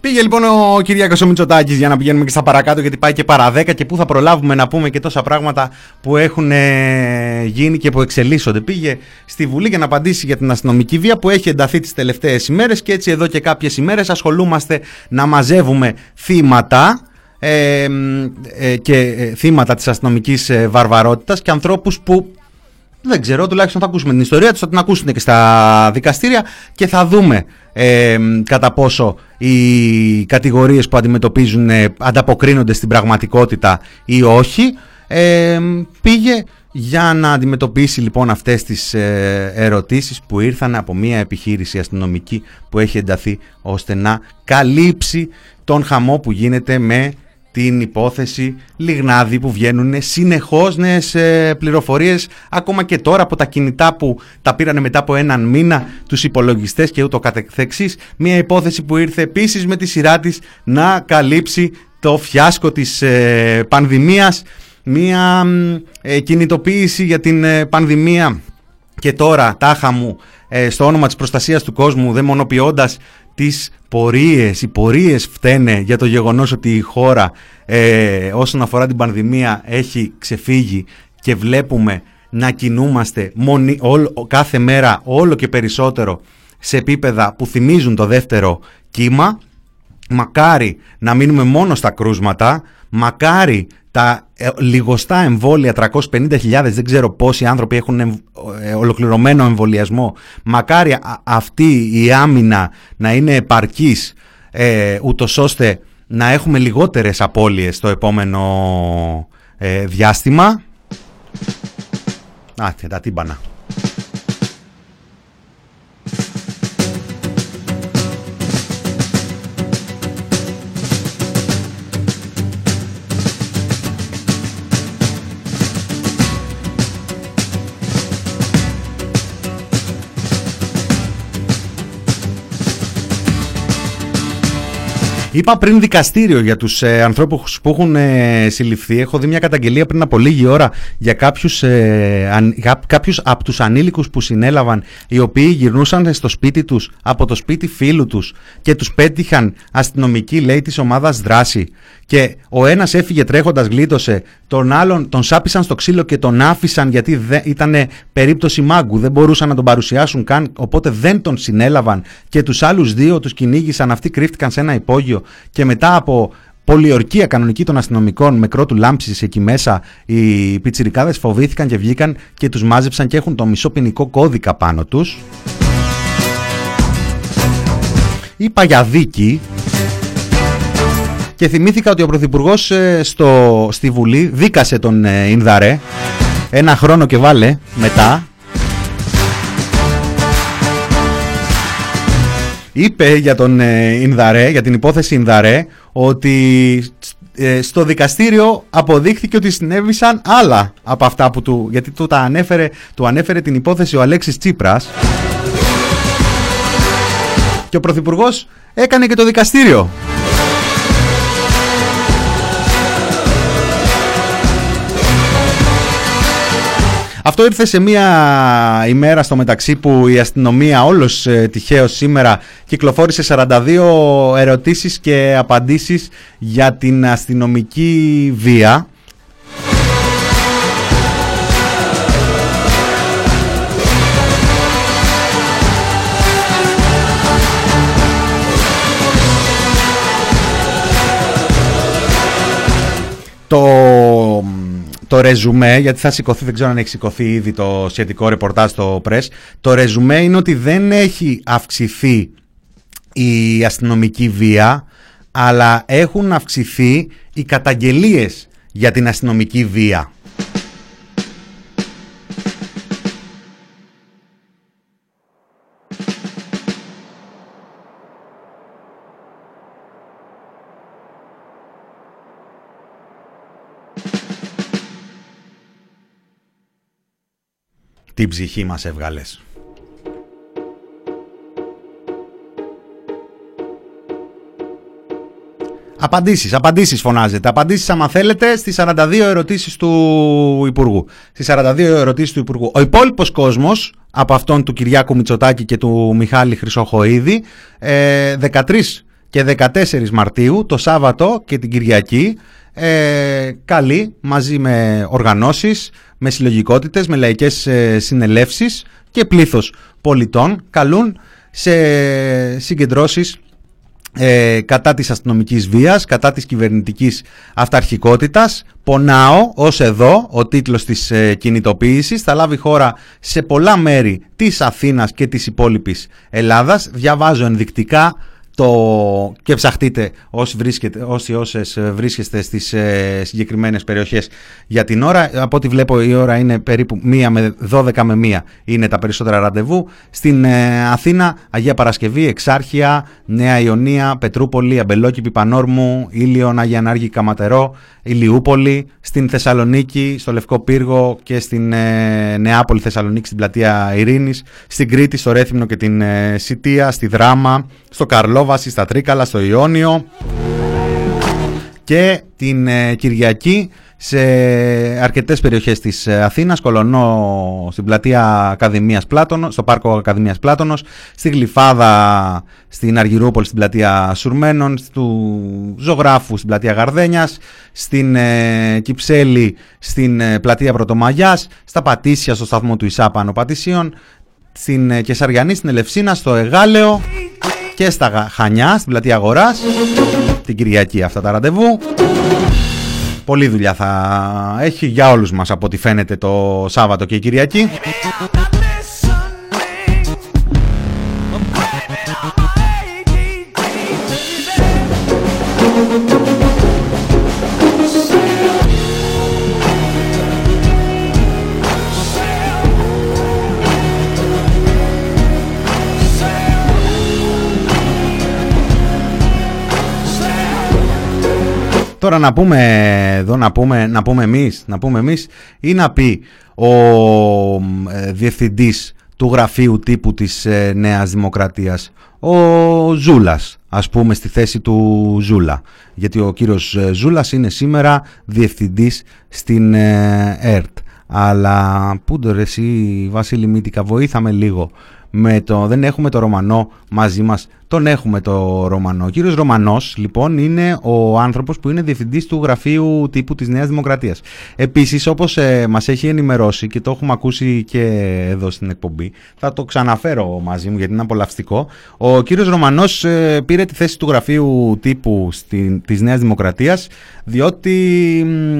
Πήγε λοιπόν ο Κυριάκος Μητσοτάκης, για να πηγαίνουμε και στα παρακάτω, γιατί πάει και παρά 10 και πού θα προλάβουμε να πούμε και τόσα πράγματα που έχουν γίνει και που εξελίσσονται. Πήγε στη Βουλή για να απαντήσει για την αστυνομική βία που έχει ενταθεί τις τελευταίες ημέρες, και έτσι εδώ και κάποιες ημέρες ασχολούμαστε να μαζεύουμε θύματα και θύματα της αστυνομικής βαρβαρότητας και ανθρώπους που δεν ξέρω, τουλάχιστον θα ακούσουμε την ιστορία τους, θα την ακούσουν και στα δικαστήρια και θα δούμε κατά πόσο οι κατηγορίες που αντιμετωπίζουν ανταποκρίνονται στην πραγματικότητα ή όχι. Πήγε για να αντιμετωπίσει λοιπόν αυτές τις ερωτήσεις που ήρθαν από μια επιχείρηση αστυνομική που έχει ενταθεί, ώστε να καλύψει τον χαμό που γίνεται με την υπόθεση Λιγνάδη, που βγαίνουν συνεχώς νέες πληροφορίες, ακόμα και τώρα από τα κινητά που τα πήρανε μετά από 1 μήνα, τους υπολογιστές και ούτω καθεξής. Μια υπόθεση που ήρθε επίσης με τη σειρά της να καλύψει το φιάσκο της πανδημίας, μια κινητοποίηση για την πανδημία και τώρα τάχα μου στο όνομα της προστασίας του κόσμου, δαιμονοποιώντας τις πορείες. Οι πορείες φταίνε για το γεγονός ότι η χώρα όσον αφορά την πανδημία έχει ξεφύγει και βλέπουμε να κινούμαστε κάθε μέρα όλο και περισσότερο σε επίπεδα που θυμίζουν το δεύτερο κύμα. Μακάρι να μείνουμε μόνο στα κρούσματα, μακάρι τα λιγοστά εμβόλια, 350.000, δεν ξέρω πόσοι άνθρωποι έχουν ολοκληρωμένο εμβολιασμό, μακάρι αυτή η άμυνα να είναι επαρκής, ούτως ώστε να έχουμε λιγότερες απώλειες στο επόμενο διάστημα. Α, τα τύμπανα. Είπα πριν δικαστήριο για τους ανθρώπους που έχουν συλληφθεί. Έχω δει μια καταγγελία πριν από λίγη ώρα για κάποιους από τους ανήλικους που συνέλαβαν, οι οποίοι γυρνούσαν στο σπίτι τους από το σπίτι φίλου τους και τους πέτυχαν αστυνομικοί, λέει, της ομάδας δράση, και ο ένας έφυγε τρέχοντας, γλίτωσε, τον άλλον τον σάπισαν στο ξύλο και τον άφησαν γιατί ήταν περίπτωση μάγκου, δεν μπορούσαν να τον παρουσιάσουν καν, οπότε δεν τον συνέλαβαν, και τους άλλους 2 τους κυνήγησαν, αυτοί κρύφτηκαν σε ένα υπόγειο, και μετά από πολιορκία κανονική των αστυνομικών με κρότου λάμψης εκεί μέσα. Οι πιτσιρικάδες φοβήθηκαν και βγήκαν και τους μάζεψαν και έχουν το μισό ποινικό κώδικα πάνω τους. Είπα για δίκη και θυμήθηκα ότι ο Πρωθυπουργός στη Βουλή δίκασε τον Ινδαρέ 1 χρόνο και βάλε μετά. Είπε για τον Ινδαρέ, για την υπόθεση Ινδαρέ, ότι στο δικαστήριο αποδείχθηκε ότι συνέβησαν άλλα από αυτά που του... γιατί του τα ανέφερε, του ανέφερε την υπόθεση ο Αλέξης Τσίπρας. Και ο Πρωθυπουργός έκανε και το δικαστήριο. Αυτό ήρθε σε μία ημέρα στο μεταξύ που η αστυνομία όλος τυχαίως σήμερα κυκλοφόρησε 42 ερωτήσεις και απαντήσεις για την αστυνομική βία. Το ρεζουμέ, γιατί θα σηκωθεί, δεν ξέρω αν έχει σηκωθεί ήδη το σχετικό ρεπορτάζ στο Press, το ρεζουμέ είναι ότι δεν έχει αυξηθεί η αστυνομική βία, αλλά έχουν αυξηθεί οι καταγγελίες για την αστυνομική βία. Την ψυχή μας έβγαλες. Απαντήσεις φωνάζετε. Απαντήσεις άμα θέλετε στις 42 ερωτήσεις του Υπουργού. Στις 42 ερωτήσεις του Υπουργού. Ο υπόλοιπος κόσμος, από αυτόν του Κυριάκου Μητσοτάκη και του Μιχάλη Χρυσοχοΐδη, 13 και 14 Μαρτίου, το Σάββατο και την Κυριακή, καλεί μαζί με οργανώσεις, με συλλογικότητες, με λαϊκές συνελεύσεις και πλήθος πολιτών, καλούν σε συγκεντρώσεις κατά της αστυνομικής βίας, κατά της κυβερνητικής αυταρχικότητας. Πονάω ως εδώ, ο τίτλος της κινητοποίησης, θα λάβει χώρα σε πολλά μέρη της Αθήνας και της υπόλοιπης Ελλάδας. Διαβάζω ενδεικτικά και ψαχτείτε όσοι βρίσκεστε στις συγκεκριμένες περιοχές για την ώρα. Από ό,τι βλέπω η ώρα είναι περίπου 1 με 12 με 1, είναι τα περισσότερα ραντεβού. Στην Αθήνα, Αγία Παρασκευή, Εξάρχεια, Νέα Ιωνία, Πετρούπολη, Αμπελόκηπη, Πανόρμου, Ήλιον, Αγία Ανάργη, Καματερό, Ηλιούπολη. Στην Θεσσαλονίκη, στο Λευκό Πύργο και στην Νεάπολη Θεσσαλονίκη, στην Πλατεία Ειρήνης. Στην Κρήτη, στο Ρέθυμνο και την Σιτία, στη Δράμα, στο Καρλό, στα Τρίκαλα, στο Ιόνιο, και την Κυριακή σε αρκετές περιοχές της Αθήνας, Κολονό, στην πλατεία Ακαδημίας Πλάτωνος, στο πάρκο Ακαδημίας Πλάτωνος, στη Γλυφάδα, στην Αργυρούπολη, στην πλατεία Σουρμένων, του Ζωγράφου, στην πλατεία Γαρδένιας, στην Κυψέλη, στην πλατεία Πρωτομαγιάς, στα Πατήσια, στο σταθμό του Ισά Πάνω Πατησίων, στην Κεσαριανή, στην Ελευσίνα, στο Εγάλεο και στα Χανιά, στην πλατεία Αγοράς. Την Κυριακή αυτά τα ραντεβού. Πολύ δουλειά θα έχει για όλους μας από ό,τι φαίνεται το Σάββατο και η Κυριακή. Τώρα να πούμε εδώ, να πούμε εμείς ή να πει ο διευθυντής του γραφείου τύπου της Νέας Δημοκρατίας, ο Ζούλας, ας πούμε, στη θέση του Ζούλα. Γιατί ο κύριος Ζούλας είναι σήμερα διευθυντής στην ΕΡΤ. Αλλά πού το ρε εσύ, Βασίλη Μήτικα, βοήθαμε λίγο. Δεν έχουμε το Ρωμανό μαζί μας Τον έχουμε το Ρωμανό. Ο κύριος Ρωμανός, λοιπόν, είναι ο άνθρωπος που είναι διευθυντής του γραφείου τύπου της Νέας Δημοκρατίας. Επίσης, όπως μας έχει ενημερώσει και το έχουμε ακούσει και εδώ στην εκπομπή, θα το ξαναφέρω μαζί μου γιατί είναι απολαυστικό. Ο κύριος Ρωμανός πήρε τη θέση του γραφείου τύπου της Νέας Δημοκρατίας, διότι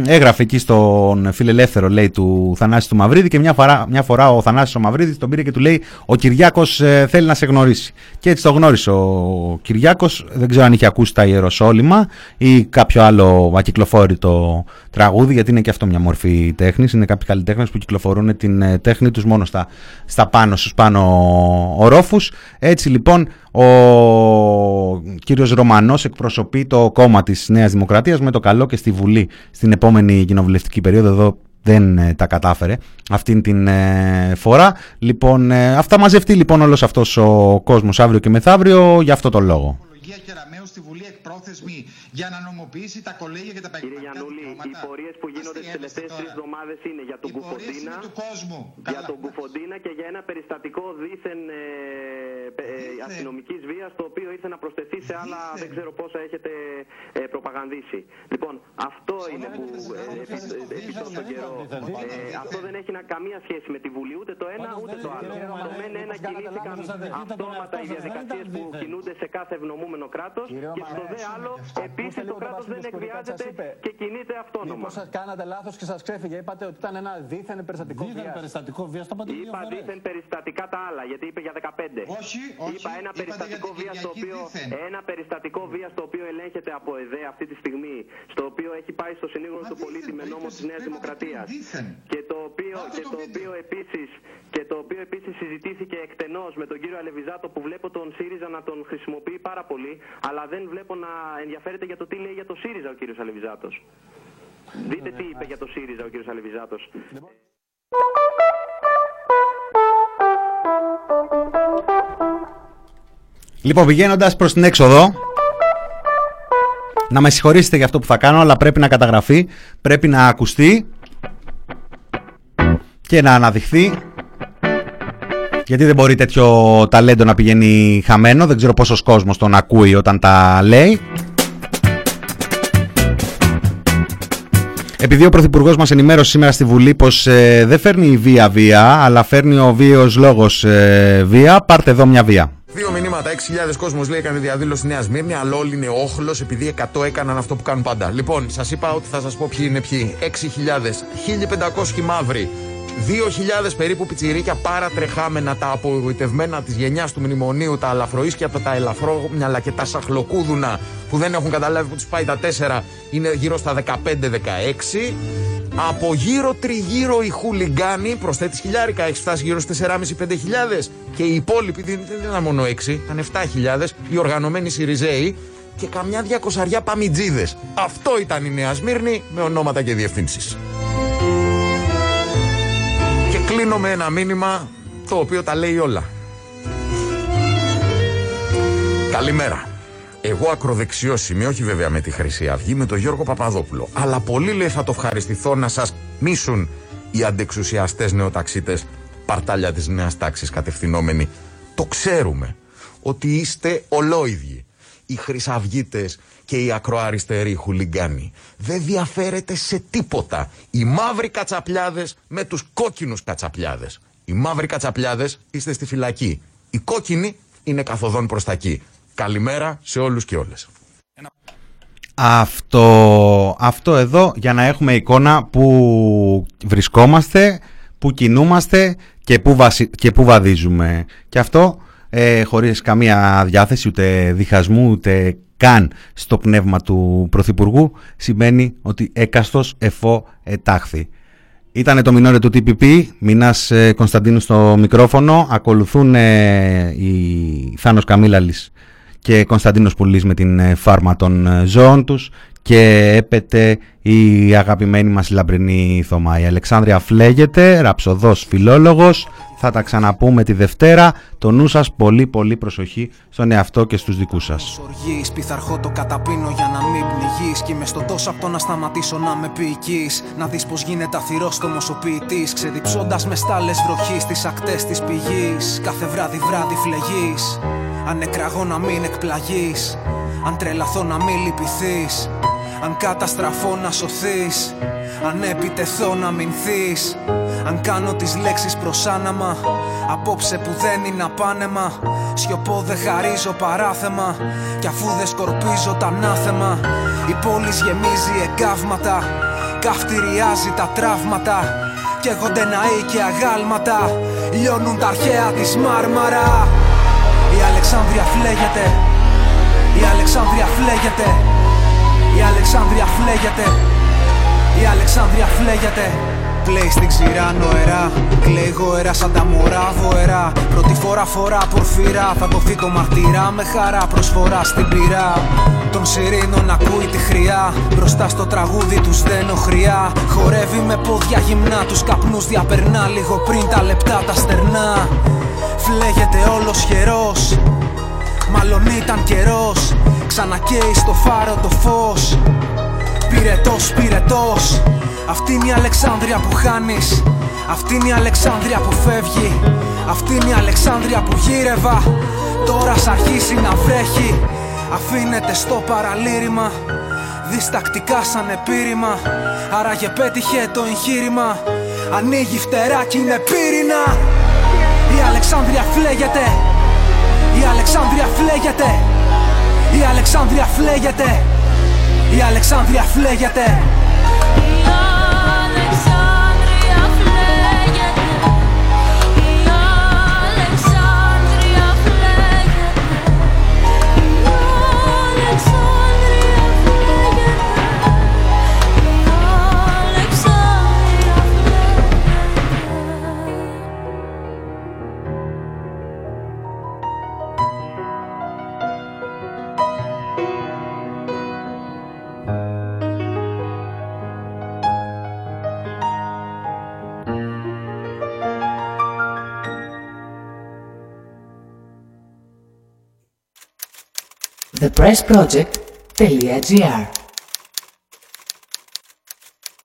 έγραφε εκεί στον Φιλελεύθερο, λέει, του Θανάση του Μαυρίδη, και μια φορά ο Θανάσης ο Μαυρίδης τον πήρε και του λέει: ο Κυριάκος θέλει να σε γνωρίσει. Και έτσι το γνώρισε ο Κυριάκος. Δεν ξέρω αν είχε ακούσει τα Ιεροσόλυμα ή κάποιο άλλο ακυκλοφόρητο τραγούδι, γιατί είναι και αυτό μια μορφή τέχνης. Είναι κάποιοι καλλιτέχνες που κυκλοφορούν την τέχνη τους μόνο στους πάνω ορόφους. Έτσι λοιπόν ο κύριος Ρωμανός εκπροσωπεί το κόμμα της Νέας Δημοκρατίας με το καλό και στη Βουλή στην επόμενη κοινοβουλευτική περίοδο. Εδώ δεν τα κατάφερε αυτήν την φορά. Λοιπόν, αυτά μαζευτεί λοιπόν όλος αυτός ο κόσμος αύριο και μεθαύριο για αυτό το λόγο. Κεραμέου στη Βουλή εκπρόθεσμη για να νομοποιήσει τα κολέγια και τα επαγγελματικά δικαιώματα. Οι πορείες που γίνονται τις τελευταίες 3 εβδομάδες είναι για τον Κουφοντίνα, και για ένα περιστατικό δίθεν αστυνομικής βίας, το οποίο ήρθε να προσθεθεί σε άλλα, δεν ξέρω πόσα έχετε προπαγανδίσει. Λοιπόν, αυτό είναι που επί τόσο καιρό. Αυτό δεν έχει καμία σχέση με τη Βουλή, ούτε το ένα ούτε το άλλο. Το μεν ένα κινήθηκαν αυτόματα οι διαδικασίες που κινούνται σε κάθε ευνομούμενο κράτος, και στο δε άλλο, επίσης το κράτος δεν εκβιάζεται και κινείται αυτόνομα. Μήπως σας κάνατε λάθος και σας ξέφυγε? Είπατε ότι ήταν ένα δίθεν περιστατικό βίας. Είπα δίθεν περιστατικά τα άλλα, γιατί είπε για 15. Όχι, είπα ένα περιστατικό βίας το οποίο ελέγχεται από ΕΔΕ αυτή τη στιγμή, στο οποίο έχει πάει στο συνήγορο του πολίτη με νόμο της Νέας Δημοκρατίας, και το οποίο επίσης συζητήθηκε εκτενώς με τον κύριο Αλεβιζάτο, που βλέπω τον ΣΥΡΙΖΑ να τον χρησιμοποιεί πάρα πολύ, αλλά δεν βλέπω να ενδιαφέρεται για το τι λέει για το ΣΥΡΙΖΑ ο κύριος Αλεβιζάτος. Δείτε τι είπε για το ΣΥΡΙΖΑ ο κύριος Αλεβιζάτος. Λοιπόν, πηγαίνοντας προς την έξοδο, να με συγχωρήσετε για αυτό που θα κάνω, αλλά πρέπει να καταγραφεί, πρέπει να ακουστεί και να αναδειχθεί. Γιατί δεν μπορεί τέτοιο ταλέντο να πηγαίνει χαμένο. Δεν ξέρω πόσος κόσμος τον ακούει όταν τα λέει. Επειδή ο Πρωθυπουργός μας ενημέρωσε σήμερα στη Βουλή πως δεν φέρνει η βία, αλλά φέρνει ο βίαιος λόγος βία, πάρτε εδώ μια βία. 2 μηνύματα, 6.000 κόσμος λέει έκανε διαδήλωση στη Νέα Σμύρνη, αλλά όλοι είναι όχλος επειδή 100 έκαναν αυτό που κάνουν πάντα. Λοιπόν, σας είπα ότι θα σας πω ποιοι είναι ποιοι. 6.000, 1.500 μαύροι, 2.000 περίπου πιτσιρίκια παρατρεχάμενα, τα απογοητευμένα της γενιάς του Μνημονίου, τα αλαφροίσκια, τα ελαφρόμυαλα και τα σαχλοκούδουνα που δεν έχουν καταλάβει που τους πάει τα 4, είναι γύρω στα 15-16. Από γύρω-τριγύρω οι χουλιγκάνοι, προσθέτεις χιλιάρικα, έχει φτάσει γύρω στις 4.500-5.000, και οι υπόλοιποι δεν ήταν μόνο 6, ήταν 7.000, οι οργανωμένοι Σιριζέοι και καμιά 200 παμιτζίδες. Αυτό ήταν η Νέα Σμύρνη με ονόματα και διευθύνσεις. Κλείνω με ένα μήνυμα το οποίο τα λέει όλα. Καλημέρα. Εγώ ακροδεξιός είμαι, όχι βέβαια με τη Χρυσή Αυγή, με τον Γιώργο Παπαδόπουλο. Αλλά πολύ, λέει, θα το ευχαριστηθώ να σας μίσουν οι αντεξουσιαστές νεοταξίτες, παρτάλια της νέας τάξης κατευθυνόμενοι. Το ξέρουμε ότι είστε ολόιδιοι. Οι χρυσαυγίτες και οι ακροαριστεροί χουλιγκάνοι. Δεν διαφέρεται σε τίποτα. Οι μαύροι κατσαπλιάδες με τους κόκκινους κατσαπλιάδες. Οι μαύροι κατσαπλιάδες είστε στη φυλακή. Οι κόκκινοι είναι καθοδόν προς τα εκεί. Καλημέρα σε όλους και όλες. Αυτό εδώ για να έχουμε εικόνα που βρισκόμαστε, που κινούμαστε και που βαδίζουμε. Και αυτό... χωρίς καμία διάθεση ούτε διχασμού ούτε καν στο πνεύμα του Πρωθυπουργού, σημαίνει ότι έκαστος εφό ετάχθη. Ήτανε το μινόρε του TPP, Μηνάς Κωνσταντίνου στο μικρόφωνο, ακολουθούν οι Θάνος Καμίλαλης και Κωνσταντίνος Πουλής με την φάρμα των ζώων τους, και έπεται η αγαπημένη μας Λαμπρινή Θωμαή. Η Αλεξάνδρεια φλέγεται, ραψοδός φιλόλογος. Θα τα ξαναπούμε τη Δευτέρα. Το νου σας πολύ προσοχή στον εαυτό και στους δικούς σας. Οργής, πειθαρχώ το καταπίνω για να μην πνιγείς. Κι με στο τόσο απ' το να σταματήσω να με ποιητείς. Να δεις πως γίνεται αθυρόστομος ο ποιητής. Ξεδιψώντας με στάλες βροχής τις ακτές της πηγής. Κάθε βράδυ φλεγείς. Αν εκραγώ να μην εκπλαγείς, αν τρελαθώ να μην λυπηθείς, αν καταστραφώ να σωθείς, αν επιτεθώ να μηνθείς, αν κάνω τις λέξεις προς άναμα, απόψε που δεν είναι απάνεμα, σιωπώ δεν χαρίζω παράθεμα, κι αφού δεν σκορπίζω τα ανάθεμα. Η πόλη γεμίζει εγκαύματα, καυτηριάζει τα τραύματα, καίγονται ναοί και αγάλματα, λιώνουν τα αρχαία της Μάρμαρα. Η Αλεξάνδρεια φλέγεται, η Αλεξάνδρεια φλέγεται, η Αλεξάνδρεια φλέγεται, η Αλεξάνδρεια φλέγεται. Κλαίει στην ξηρά νοερά, κλαίει γοερά σαν τα μωρά βοερά. Πρώτη φορά φορά πορφυρά, θα δοθεί το μαρτυρά με χαρά. Προσφορά στην πυρά των σιρήνων ακούει τη χρειά, μπροστά στο τραγούδι τους δεν οχριά. Χορεύει με πόδια γυμνά, τους καπνούς διαπερνά λίγο πριν τα λεπτά τα στερνά. Φλέγεται όλος χερός, μάλλον ήταν καιρός, ξανακαίει στο φάρο το φως. Πυρετός, πυρετός, αυτή είναι η Αλεξάνδρεια που χάνεις, αυτή είναι η Αλεξάνδρεια που φεύγει, αυτή είναι η Αλεξάνδρεια που γύρευα. Τώρα σ' αρχίσει να βρέχει, αφήνεται στο παραλήρημα, διστακτικά σαν επίρρημα, άραγε πέτυχε το εγχείρημα, ανοίγει φτερά κι είναι πύρινα. Η Αλεξάνδρεια φλέγεται, η Αλεξάνδρεια φλέγεται, η Αλεξάνδρεια φλέγεται, η Αλεξάνδρεια φλέγεται. thepressproject.gr